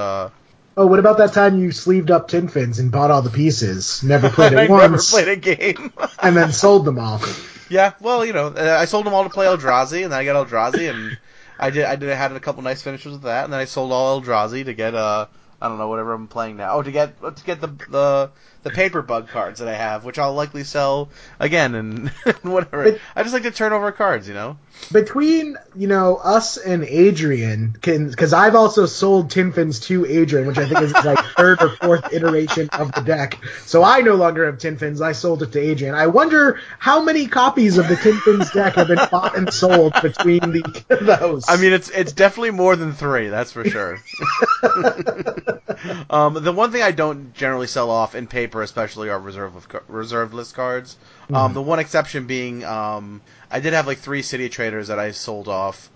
Oh, what about that time you sleeved up Tin Fins and bought all the pieces, never played it once? Never played a game. And then sold them all. Yeah, well, you know, I sold them all to play Eldrazi, and then I got Eldrazi, and I had a couple nice finishes with that, and then I sold all Eldrazi to get I don't know, whatever I'm playing now. Oh, to get the paper bug cards that I have, which I'll likely sell again and whatever. But I just like to turn over cards, you know. Between, you know, us and Adrian, because I've also sold Tin Fins to Adrian, which I think is like third or fourth iteration of the deck. So I no longer have Tin Fins. I sold it to Adrian. I wonder how many copies of the Tin Fins deck have been bought and sold between those. I mean, it's definitely more than three. That's for sure. The one thing I don't generally sell off in paper, especially, are reserve list cards. The one exception being I did have like three City Traders that I sold off,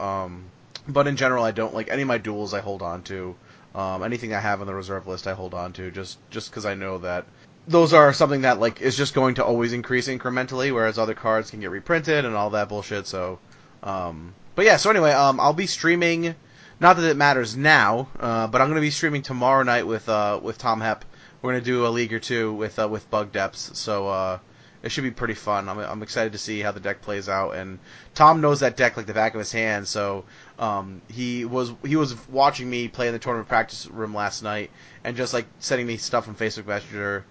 but in general I don't like any of my duels. I hold on to anything I have on the reserve list. I hold on to just because I know that those are something that like is just going to always increase incrementally, whereas other cards can get reprinted and all that bullshit. So, but yeah. So anyway, I'll be streaming. Not that it matters now, but I'm going to be streaming tomorrow night with Tom Hepp. We're going to do a league or two with Bug Depths, so it should be pretty fun. I'm excited to see how the deck plays out, and Tom knows that deck like the back of his hand. So he was watching me play in the tournament practice room last night, and just like sending me stuff on Facebook Messenger.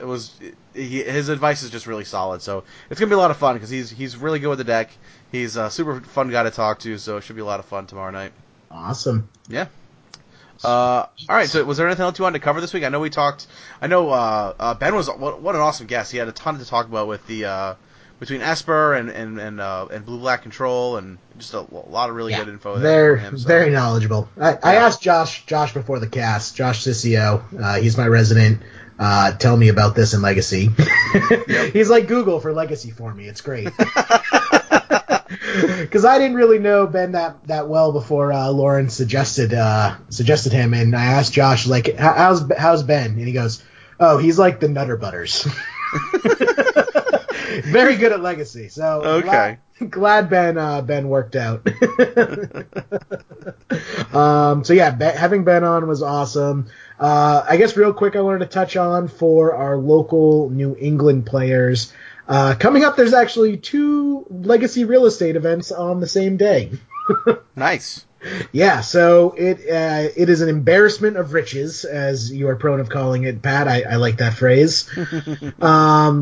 It was his advice is just really solid, so it's gonna be a lot of fun because he's really good with the deck. He's a super fun guy to talk to, so it should be a lot of fun tomorrow night. Awesome. Yeah. All right. So was there anything else you wanted to cover this week? I know we talked. I know Ben was what an awesome guest. He had a ton to talk about with the between Esper and Blue Black Control, and just a lot of really good info there. They're very knowledgeable. I asked Josh before the cast. Josh Siccio, he's my resident. Tell me about this in Legacy. He's like Google for Legacy for me. It's great. Because I didn't really know Ben that well before Lauren suggested him, and I asked Josh like, "How's Ben?" And he goes, "Oh, he's like the Nutter Butters." Very good at Legacy. So okay. Glad Ben worked out. So yeah, having Ben on was awesome. I guess real quick, I wanted to touch on for our local New England players. Coming up, there's actually two Legacy real estate events on the same day. Nice. Yeah, so it is an embarrassment of riches, as you are prone of calling it, Pat. I like that phrase.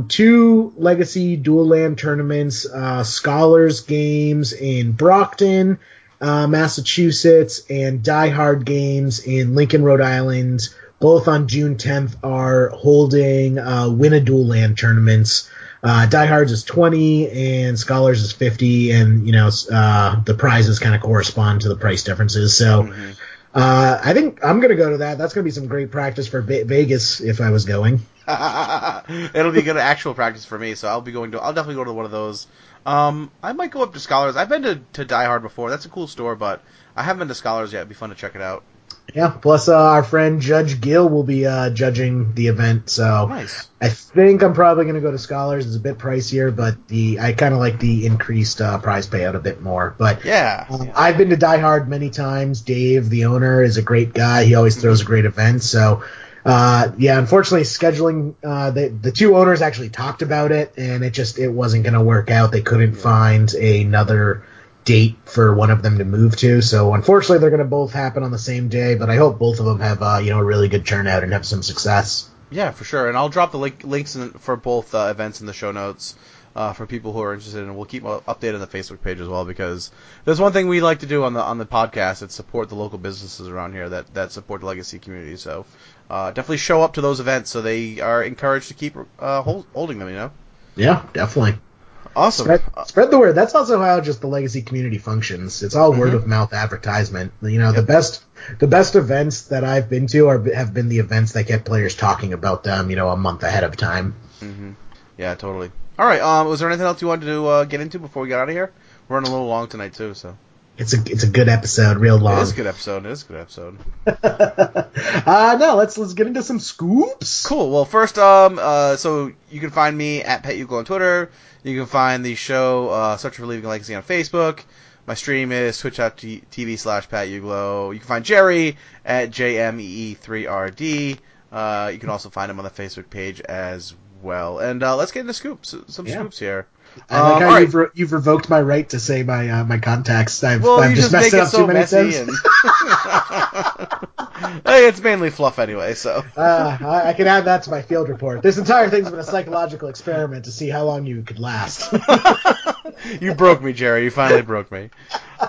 Two Legacy dual land tournaments, Scholars Games in Brockton, Massachusetts, and Die Hard Games in Lincoln, Rhode Island. Both on June 10th are holding win a dual land tournaments. Die Hard's is 20 and Scholars is 50, and you know the prizes kind of correspond to the price differences. So I think I'm gonna go to that. That's gonna be some great practice for Vegas if I was going. It'll be good actual practice for me, so I'll definitely go to one of those. I might go up to Scholars. I've been to Die Hard before. That's a cool store, but I haven't been to Scholars yet. It'd be fun to check it out. Yeah, plus our friend Judge Gill will be judging the event, so nice. I think I'm probably going to go to Scholars. It's a bit pricier, but I kind of like the increased prize payout a bit more. But yeah. I've been to Die Hard many times. Dave, the owner, is a great guy. He always throws a great event, so unfortunately scheduling, the two owners actually talked about it, and it wasn't going to work out. They couldn't find another date for one of them to move to, so unfortunately they're going to both happen on the same day, but I hope both of them have a really good turnout and have some success. Yeah, for sure, and I'll drop the links for both events in the show notes for people who are interested, and we'll keep updated on the Facebook page as well, because there's one thing we like to do on the podcast, it's support the local businesses around here that support the Legacy community, so definitely show up to those events so they are encouraged to keep holding them, you know? Yeah, definitely. Awesome. Spread the word. That's also how just the Legacy community functions. It's all word of mouth advertisement. You know, the best events that I've been to have been the events that get players talking about them, you know, a month ahead of time. Mm-hmm. Yeah, totally. Alright, was there anything else you wanted to get into before we got out of here? We're running a little long tonight, too, so... It's a good episode, real long. It is a good episode. Let's get into some scoops. Cool. Well, first, so you can find me at PetUgle on Twitter. You can find the show Search for Leaving a Legacy on Facebook. My stream is twitch.tv/PatUglo. You can find Jerry at JMEE3RD. You can also find him on the Facebook page as well. And let's get into scoops. Some scoops here. I like how you've revoked my right to say my my contacts. I've just messed it up so too many times. Hey, it's mainly fluff anyway, so I can add that to my field report. This entire thing's been a psychological experiment to see how long you could last. You broke me, Jerry. You finally broke me.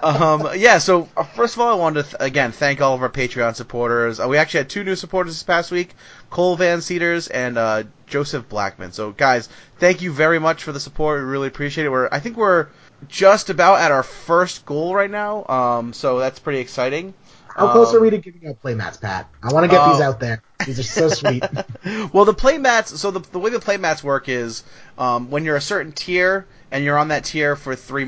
So first of all, I wanted to again thank all of our Patreon supporters. We actually had 2 new supporters this past week: Cole Van Cedars and Joseph Blackman. So guys, thank you very much for the support. We really appreciate it. I think we're just about at our first goal right now. So that's pretty exciting. How close are we to giving out playmats, Pat? I want to get these out there. These are so sweet. Well, the playmats. So the way the playmats work is when you're a certain tier and you're on that tier for 3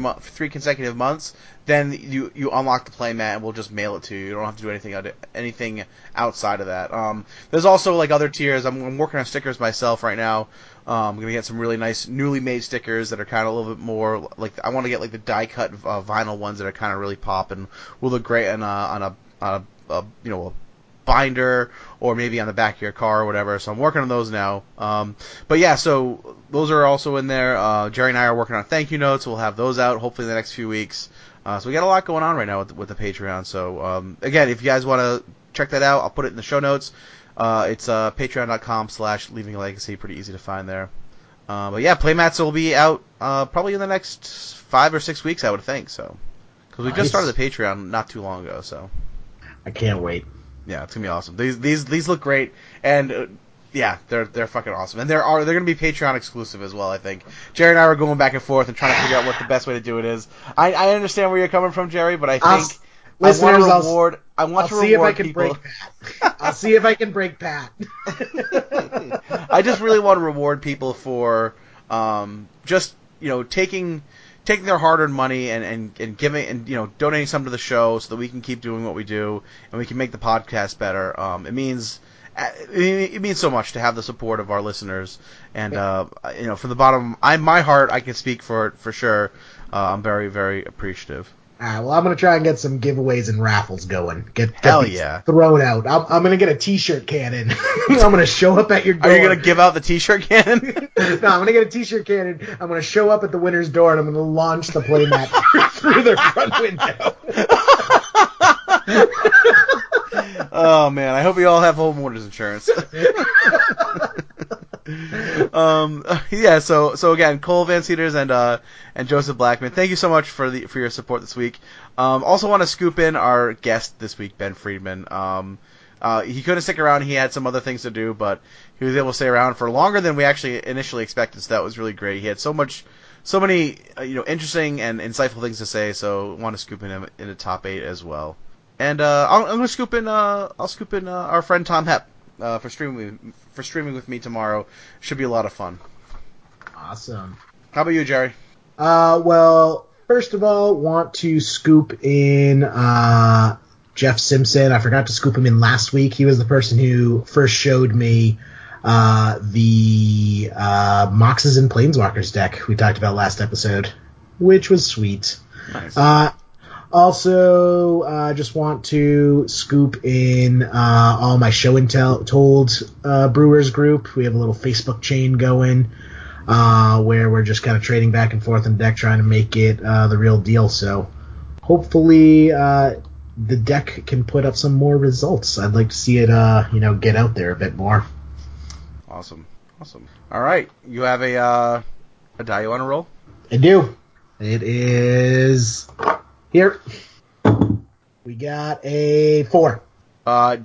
consecutive months, then you unlock the playmat and we'll just mail it to you. You don't have to do anything outside of that. There's also like other tiers. I'm working on stickers myself right now. I'm going to get some really nice newly made stickers that are kind of a little bit more like I want to get like the die cut vinyl ones that are kind of really pop and will look great on a binder or maybe on the back of your car or whatever. So I'm working on those now. So those are also in there. Jerry and I are working on thank you notes. We'll have those out hopefully in the next few weeks. So we got a lot going on right now with the Patreon. So again, if you guys want to check that out, I'll put it in the show notes. It's patreon.com/leavingalegacy. Pretty easy to find there. Playmats will be out probably in the next 5 or 6 weeks, I would think. So, because we just started the Patreon not too long ago, so I can't wait. Yeah, it's gonna be awesome. These look great, and they're fucking awesome. And they're gonna be Patreon exclusive as well. I think Jerry and I were going back and forth and trying to figure out what the best way to do it is. I understand where you're coming from, Jerry, but I think. Listeners, I'll see if I can break Pat. I just really want to reward people for taking their hard-earned money and giving and donating some to the show so that we can keep doing what we do and we can make the podcast better. It means so much to have the support of our listeners, and from the bottom of my heart, I can speak for it for sure. I'm very, very appreciative. All right, well, I'm going to try and get some giveaways and raffles going. Get thrown out. I'm going to get a T-shirt cannon. I'm going to show up at your door. Are you going to give out the T-shirt cannon? No, I'm going to get a T-shirt cannon. I'm going to show up at the winner's door, and I'm going to launch the playmat through their front window. Oh, man, I hope you all have homeowners insurance. So again, Cole Van Cedars and Joseph Blackman, thank you so much for your support this week. Also want to scoop in our guest this week, Ben Friedman. He couldn't stick around. He had some other things to do, but he was able to stay around for longer than we actually initially expected, so that was really great. He had so many interesting and insightful things to say, so want to scoop in him in the top 8 as well. And I'm going to scoop in our friend Tom Hepp. For streaming with me tomorrow. Should be a lot of fun. Awesome. How about you, Jerry? First of all, want to scoop in Jeff Simpson. I forgot to scoop him in last week. He was the person who first showed me the Moxes and Planeswalkers deck we talked about last episode, which was sweet. Nice. Also, just want to scoop in all my Show and Told Brewers group. We have a little Facebook chain going where we're just kind of trading back and forth in the deck, trying to make it the real deal. So hopefully the deck can put up some more results. I'd like to see it get out there a bit more. Awesome. All right. You have a die you want to roll? I do. It is... Here, we got a 4.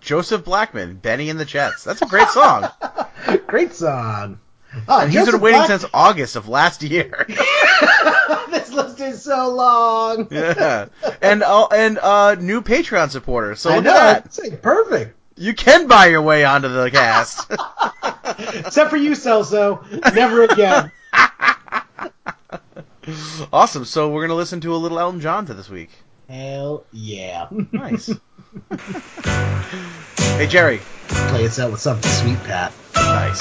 Joseph Blackman, Benny and the Jets. That's a great song. Great song. And he's been waiting since August of last year. This list is so long. Yeah, and new Patreon supporters. So look at that. Perfect. You can buy your way onto the cast. Except for you, Celso. Never again. Awesome. So we're going to listen to a little Elton John to this week. Hell yeah. Nice. Hey, Jerry. Play us out with something sweet, Pat. Nice.